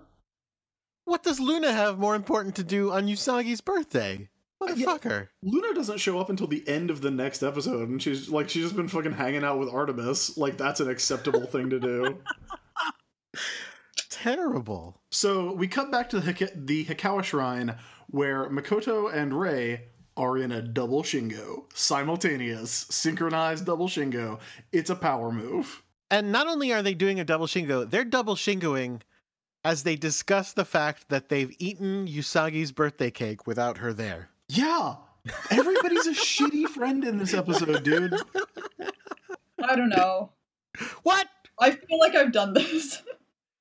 What does Luna have more important to do on Usagi's birthday? Motherfucker. Uh, yeah, Luna doesn't show up until the end of the next episode, and she's like, she's just been fucking hanging out with Artemis. Like, that's an acceptable thing to do. Terrible. So we cut back to the, Hik- the Hikawa Shrine, where Makoto and Rei are in a double Shingo, simultaneous, synchronized double Shingo. It's a power move. And not only are they doing a double Shingo, they're double Shingoing as they discuss the fact that they've eaten Usagi's birthday cake without her there. Yeah. Everybody's a shitty friend in this episode, dude. I don't know. What? I feel like I've done this.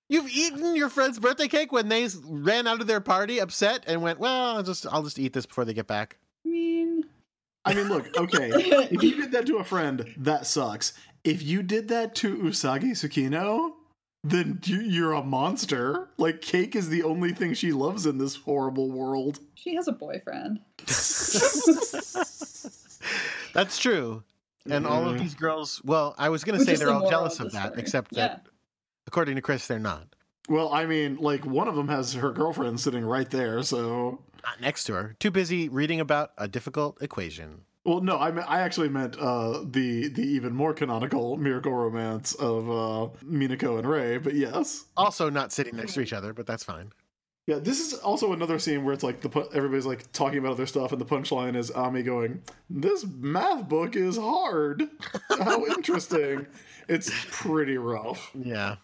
You've eaten your friend's birthday cake when they ran out of their party upset and went, well, I'll just, I'll just eat this before they get back. I mean, I mean, look, okay, if you did that to a friend, that sucks. If you did that to Usagi Tsukino, then you're a monster. Like, cake is the only thing she loves in this horrible world. She has a boyfriend. That's true. And mm. all of these girls, well, I was going to say they're the all jealous of, of that, story. Except yeah. that, according to Chris, they're not. Well, I mean, like, one of them has her girlfriend sitting right there, so... Not next to her. Too busy reading about a difficult equation. Well, no, I, me- I actually meant uh, the the even more canonical miracle romance of uh, Minako and Rei, but yes. Also not sitting next to each other, but that's fine. Yeah, this is also another scene where it's like the pu- everybody's like talking about other stuff, and the punchline is Ami going, this math book is hard. How interesting. It's pretty rough. Yeah.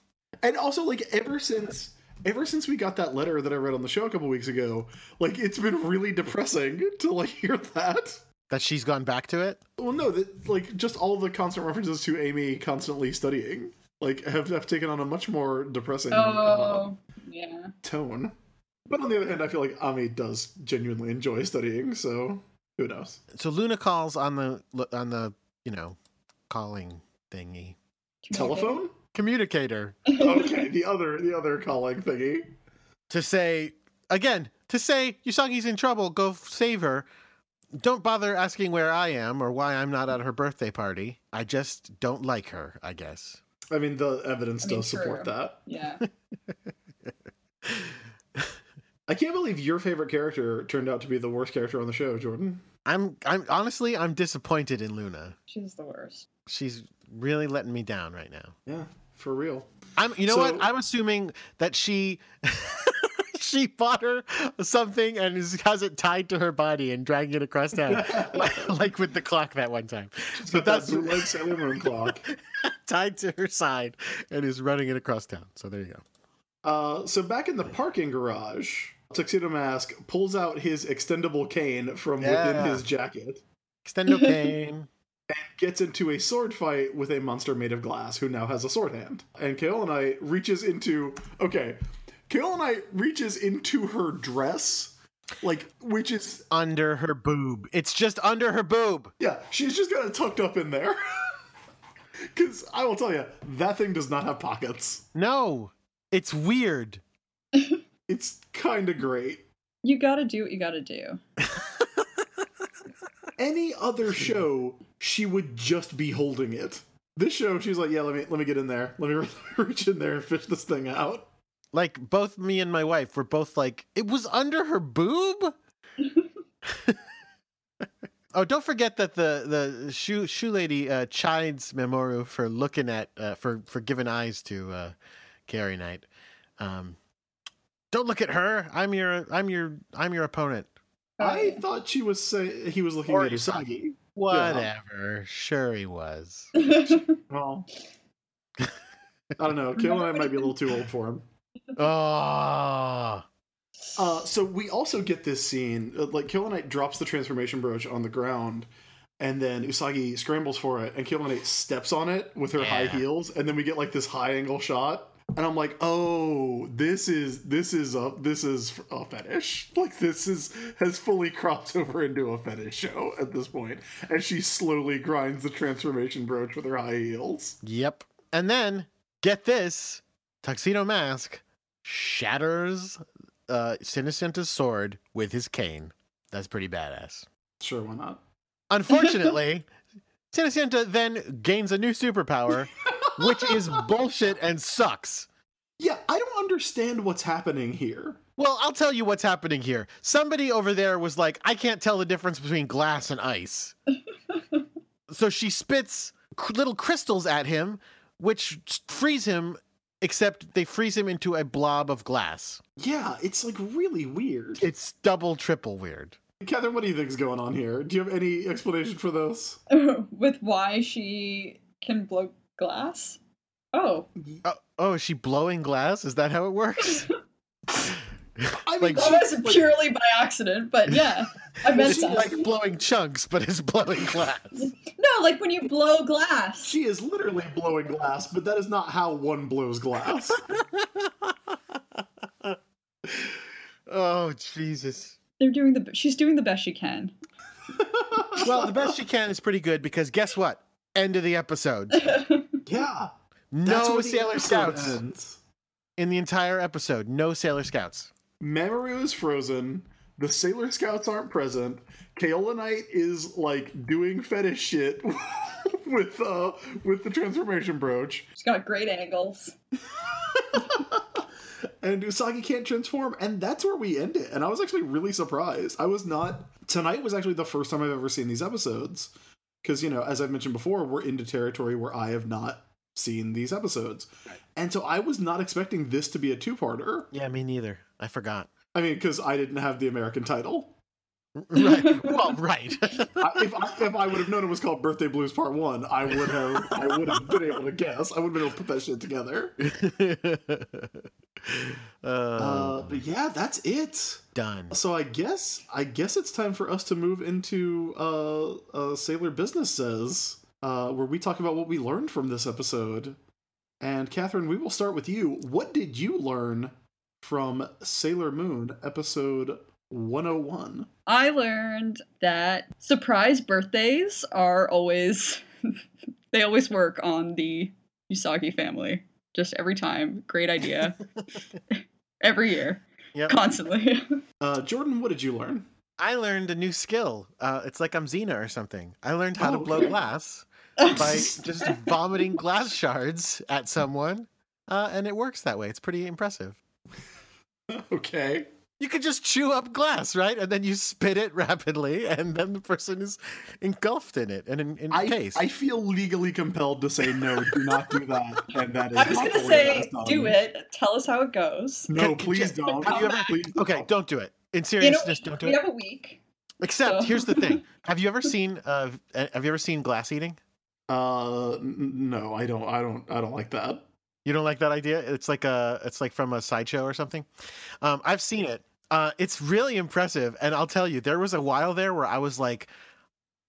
And also, like, ever since ever since we got that letter that I read on the show a couple weeks ago, like, it's been really depressing to, like, hear that. That she's gone back to it? Well, no, that, like, just all the constant references to Amy constantly studying, like, have, have taken on a much more depressing oh, uh, yeah. tone. But on the other hand, I feel like Amy does genuinely enjoy studying, so who knows? So Luna calls on the, on the you know, calling thingy. Telephone? communicator. Okay, the other the other calling thingy. To say, again, to say, Usagi's in trouble, go save her. Don't bother asking where I am or why I'm not at her birthday party. I just don't like her, I guess. I mean, the evidence I mean, does true. support that. Yeah. I can't believe your favorite character turned out to be the worst character on the show, Jordan. I'm I'm honestly I'm disappointed in Luna. She's the worst. She's really letting me down right now. Yeah, for real. I'm you know so, what? I'm assuming that she she bought her something and is, has it tied to her body and dragging it across town. like, like with the clock that one time. She's but got that's that bootleg Sailor Moon clock. Tied to her side and is running it across town. So there you go. Uh, so back in the parking garage, Tuxedo Mask pulls out his extendable cane from yeah. within his jacket. Extendable cane. And gets into a sword fight with a monster made of glass who now has a sword hand. And Kaolinite reaches into... Okay. Kaolinite reaches into her dress, like, which is... Under her boob. It's just under her boob. Yeah. She's just got it tucked up in there. Because I will tell you, that thing does not have pockets. No. It's weird. It's kind of great. You gotta do what you gotta do. Any other show, she would just be holding it. This show, she's like, yeah, let me let me get in there. Let me, re- let me reach in there and fish this thing out. Like, both me and my wife were both like, it was under her boob? Oh, don't forget that the, the shoe, shoe lady uh, chides Mamoru for looking at, uh, for, for giving eyes to... Uh, Carrie Knight. Um, don't look at her. I'm your I'm your I'm your opponent. I thought she was say, he was looking or at Usagi. Whatever. Yeah. Sure he was. Well, I don't know. Kaolinite might be a little too old for him. Oh. Uh, so we also get this scene. Like, Kaolinite drops the transformation brooch on the ground. And then Usagi scrambles for it. And Kaolinite steps on it with her yeah. high heels. And then we get like this high angle shot. And I'm like, oh, this is this is a this is a fetish. Like, this is has fully crossed over into a fetish show at this point. And she slowly grinds the transformation brooch with her high heels. Yep. And then, get this, Tuxedo Mask shatters uh, Cenicienta's sword with his cane. That's pretty badass. Sure, why not? Unfortunately, Cenicienta then gains a new superpower. Which is bullshit and sucks. Yeah, I don't understand what's happening here. Well, I'll tell you what's happening here. Somebody over there was like, I can't tell the difference between glass and ice. So she spits little crystals at him, which freeze him, except they freeze him into a blob of glass. Yeah, it's like really weird. It's double, triple weird. Catherine, what do you think is going on here? Do you have any explanation for this? With why she can blow... glass? Oh. oh. Oh, is she blowing glass? Is that how it works? I mean, like, that was like, purely by accident, but yeah. I meant that. Like blowing chunks, but it's blowing glass. No, like when you blow glass. She is literally blowing glass, but that is not how one blows glass. Oh, Jesus. They're doing the she's doing the best she can. Well, the best she can is pretty good because guess what? End of the episode. Yeah. No Sailor Scouts ends. In the entire episode. No Sailor Scouts. Mamoru is frozen. The Sailor Scouts aren't present. Kaolinite is like doing fetish shit with uh with the transformation brooch. She's got great angles. And Usagi can't transform, and that's where we end it. And I was actually really surprised. I was not. Tonight was actually the first time I've ever seen these episodes. Because, you know, as I've mentioned before, we're into territory where I have not seen these episodes. Right. And so I was not expecting this to be a two-parter. Yeah, me neither. I forgot. I mean, because I didn't have the American title. Right. Well, right. I, if, I, if I would have known it was called Birthday Blues Part one, I would have I would have been able to guess. I would have been able to put that shit together. uh, uh, but yeah, that's it. Done. So I guess I guess it's time for us to move into uh, uh, Sailor Businesses, uh, where we talk about what we learned from this episode. And Catherine, we will start with you. What did you learn from Sailor Moon episode one oh one? I learned that surprise birthdays are always, they always work on the Usagi family. Just every time. Great idea. Every year. Yep. Constantly. uh, Jordan, what did you learn? I learned a new skill. Uh, it's like I'm Xena or something. I learned how oh, to blow okay. glass by just vomiting glass shards at someone. Uh, and it works that way. It's pretty impressive. Okay. You could just chew up glass, right? And then you spit it rapidly, and then the person is engulfed in it and in, in I, taste. I feel legally compelled to say no, do not do that. And that is I was going to say, do it. Tell us how it goes. No, can, please can don't. Have you ever, please, okay, don't. don't do it. In seriousness, don't do it. We have a week. Except, so. Here's the thing. Have you ever seen? Uh, have you ever seen glass eating? Uh, no, I don't. I don't. I don't like that. You don't like that idea? It's like a, it's like from a sideshow or something. Um, I've seen it. Uh, it's really impressive. And I'll tell you, there was a while there where I was like,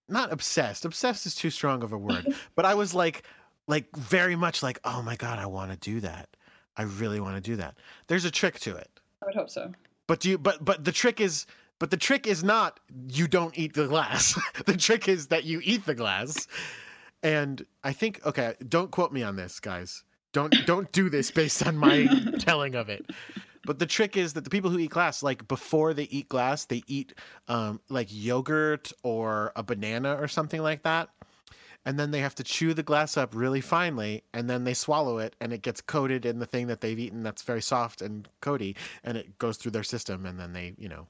not obsessed. Obsessed is too strong of a word. But I was like, like very much like, oh my God, I want to do that. I really want to do that. There's a trick to it. I would hope so. But do you, but, but the trick is, but the trick is not you don't eat the glass. The trick is that you eat the glass. And I think, okay, don't quote me on this, guys. Don't don't do this based on my telling of it. But the trick is that the people who eat glass, like before they eat glass, they eat um, like yogurt or a banana or something like that. And then they have to chew the glass up really finely, and then they swallow it, and it gets coated in the thing that they've eaten that's very soft and coaty, and it goes through their system, and then they, you know,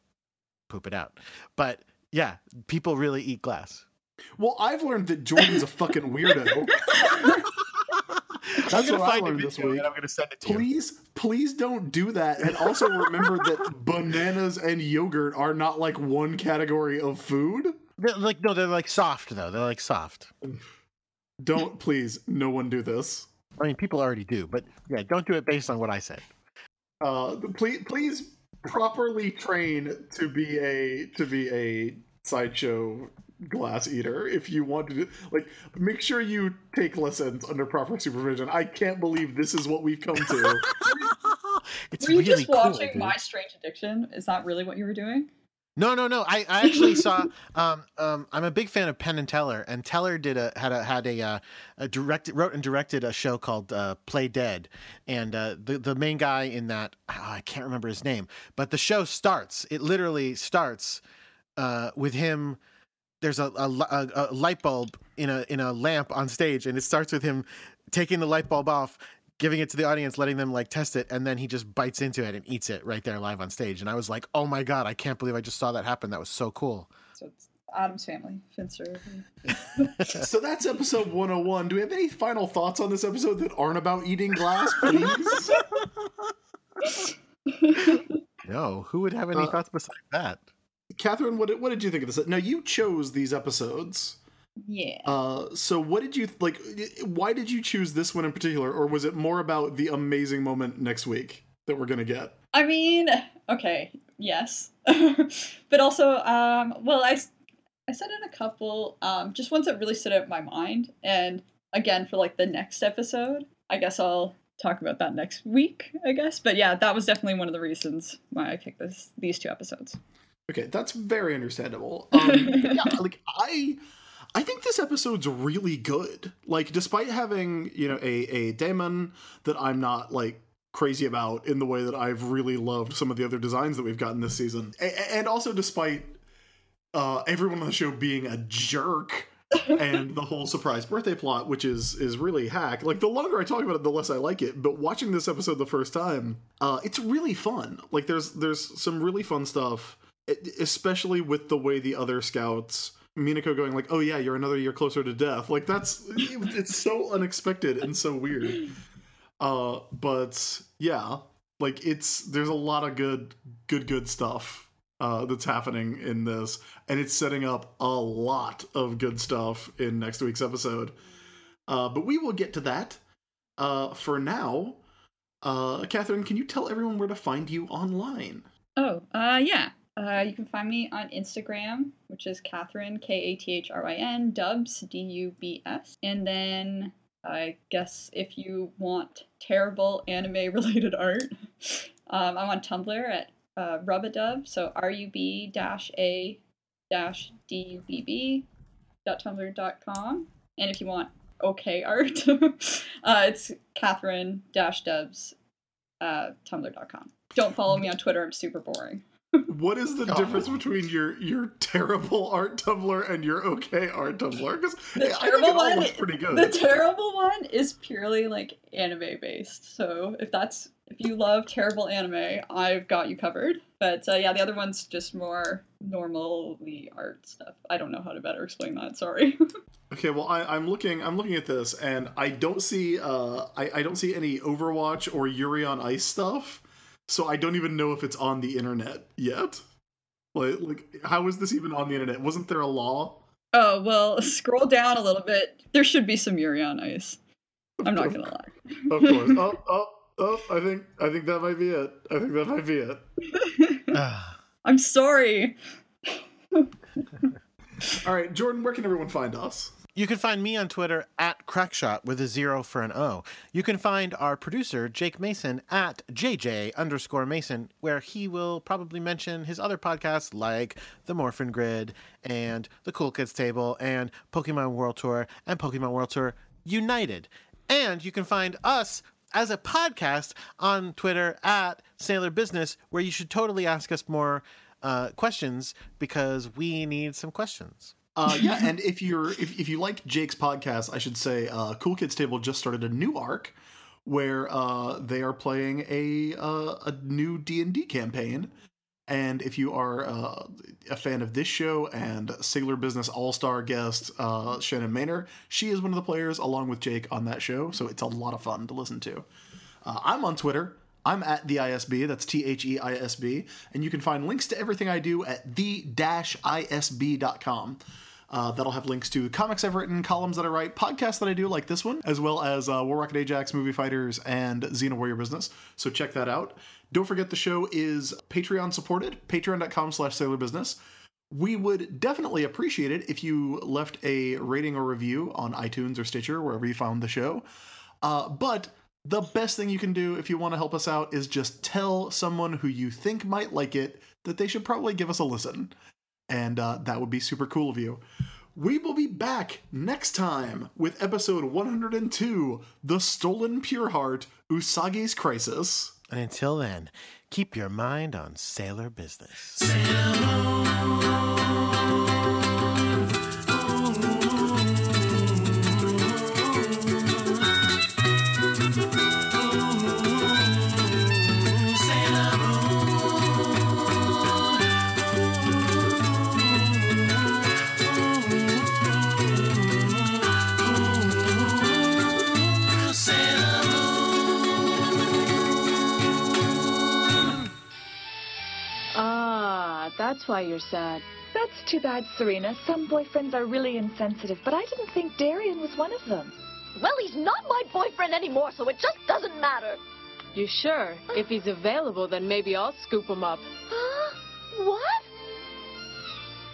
poop it out. But yeah, people really eat glass. Well, I've learned that Jordan's a fucking weirdo. That's I'm gonna find it this week. And I'm gonna send it to please, you. Please don't do that. And also remember that bananas and yogurt are not like one category of food. They're like no, they're like soft though. They're like soft. Don't please, no one do this. I mean, people already do, but yeah, don't do it based on what I said. Uh, please, please properly train to be a to be a sideshow glass eater if you want to do, like make sure you take lessons under proper supervision. I can't believe this is what we've come to. It's were you really just cool, watching dude. My Strange Addiction? Is that really what you were doing? No, no, no. I, I actually saw. Um, um, I'm a big fan of Penn and Teller, and Teller did a had a had a, uh, a directed wrote and directed a show called uh, Play Dead, and uh, the the main guy in that oh, I can't remember his name, but the show starts. It literally starts uh, with him. There's a, a, a light bulb in a in a lamp on stage, and it starts with him taking the light bulb off, giving it to the audience, letting them like test it, and then he just bites into it and eats it right there live on stage. And I was like, oh my God, I can't believe I just saw that happen. That was so cool. So it's Adam's Family, Finster. So that's episode one oh one. Do we have any final thoughts on this episode that aren't about eating glass, please? No, who would have any uh, thoughts besides that? Catherine, what did, what did you think of this? Now, you chose these episodes. Yeah. Uh, so what did you, like, why did you choose this one in particular? Or was it more about the amazing moment next week that we're going to get? I mean, okay, yes. But also, um, well, I, I said in a couple, um, just ones that really stood out in my mind. And again, for like the next episode, I guess I'll talk about that next week, I guess. But yeah, that was definitely one of the reasons why I picked this these two episodes. Okay, that's very understandable. Um, yeah, like I, I think this episode's really good. Like, despite having you know a a daemon that I'm not like crazy about in the way that I've really loved some of the other designs that we've gotten this season, a- and also despite uh, everyone on the show being a jerk and the whole surprise birthday plot, which is is really hack. Like, the longer I talk about it, the less I like it. But watching this episode the first time, uh, it's really fun. Like, there's there's some really fun stuff. Especially with the way the other scouts, Minako going like, oh yeah, you're another year closer to death. Like, that's, it's so unexpected and so weird. Uh, but yeah, like it's, there's a lot of good, good, good stuff uh, that's happening in this. And it's setting up a lot of good stuff in next week's episode. Uh, but we will get to that uh, for now. Uh, Catherine, can you tell everyone where to find you online? Oh, uh, yeah. Uh, you can find me on Instagram, which is Catherine, K A T H R I N, Dubs, D U B S. And then I guess if you want terrible anime-related art, um, I'm on Tumblr at uh, Rubadub, so R U B A D U B B dot tumblr dot com. And if you want okay art. uh, it's Catherine-Debs uh, Tumblr dot com. Don't follow me on Twitter. I'm super boring. What is the oh. difference between your your terrible art Tumblr and your okay art Tumblr? Because hey, I think it all looks pretty good. The terrible one is purely like anime based. So if that's if you love terrible anime, I've got you covered. But uh, yeah, the other one's just more normally art stuff. I don't know how to better explain that. Sorry. Okay, well, I, I'm looking. I'm looking at this, and I don't see. Uh, I, I don't see any Overwatch or Yuri on Ice stuff. So I don't even know if it's on the internet yet. Like, like, how is this even on the internet? Wasn't there a law? Oh, well, scroll down a little bit. There should be some Yuri on Ice. I'm not gonna lie. Of course. Oh, oh, oh, I think, I think that might be it. I think that might be it. I'm sorry. All right, Jordan, where can everyone find us? You can find me on Twitter at Crackshot with a zero for an O. You can find our producer, Jake Mason, at JJ underscore Mason, where he will probably mention his other podcasts like The Morphin Grid and The Cool Kids Table and Pokemon World Tour and Pokemon World Tour United. And you can find us as a podcast on Twitter at Sailor Business, where you should totally ask us more uh, questions because we need some questions. Uh, yeah, and if you're if, if you like Jake's podcast, I should say uh, Cool Kids Table just started a new arc where uh, they are playing a uh, a new D and D campaign. And if you are uh, a fan of this show and Sailor Business All-Star guest uh, Shannon Maynor, she is one of the players along with Jake on that show. So it's a lot of fun to listen to. Uh, I'm on Twitter. I'm at the I S B, that's T H E I S B, and you can find links to everything I do at the dash I S B dot com. Uh, that'll have links to comics I've written, columns that I write, podcasts that I do like this one, as well as uh, War Rocket Ajax, Movie Fighters, and Xena Warrior Business, so check that out. Don't forget the show is Patreon supported, patreon.com slash Sailor Business. We would definitely appreciate it if you left a rating or review on iTunes or Stitcher, wherever you found the show, uh, but... the best thing you can do if you want to help us out is just tell someone who you think might like it that they should probably give us a listen. And uh, that would be super cool of you. We will be back next time with episode one oh two, The Stolen Pure Heart, Usagi's Crisis. And until then, keep your mind on Sailor Business. Sailor. That's why you're sad. That's too bad, Serena. Some boyfriends are really insensitive, but I didn't think Darien was one of them. Well, he's not my boyfriend anymore, so it just doesn't matter. You sure? If he's available, then maybe I'll scoop him up. Huh? What?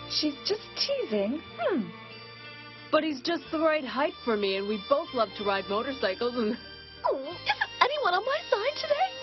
She's just teasing. Hmm. But he's just the right height for me, and we both love to ride motorcycles and... Oh, isn't anyone on my side today?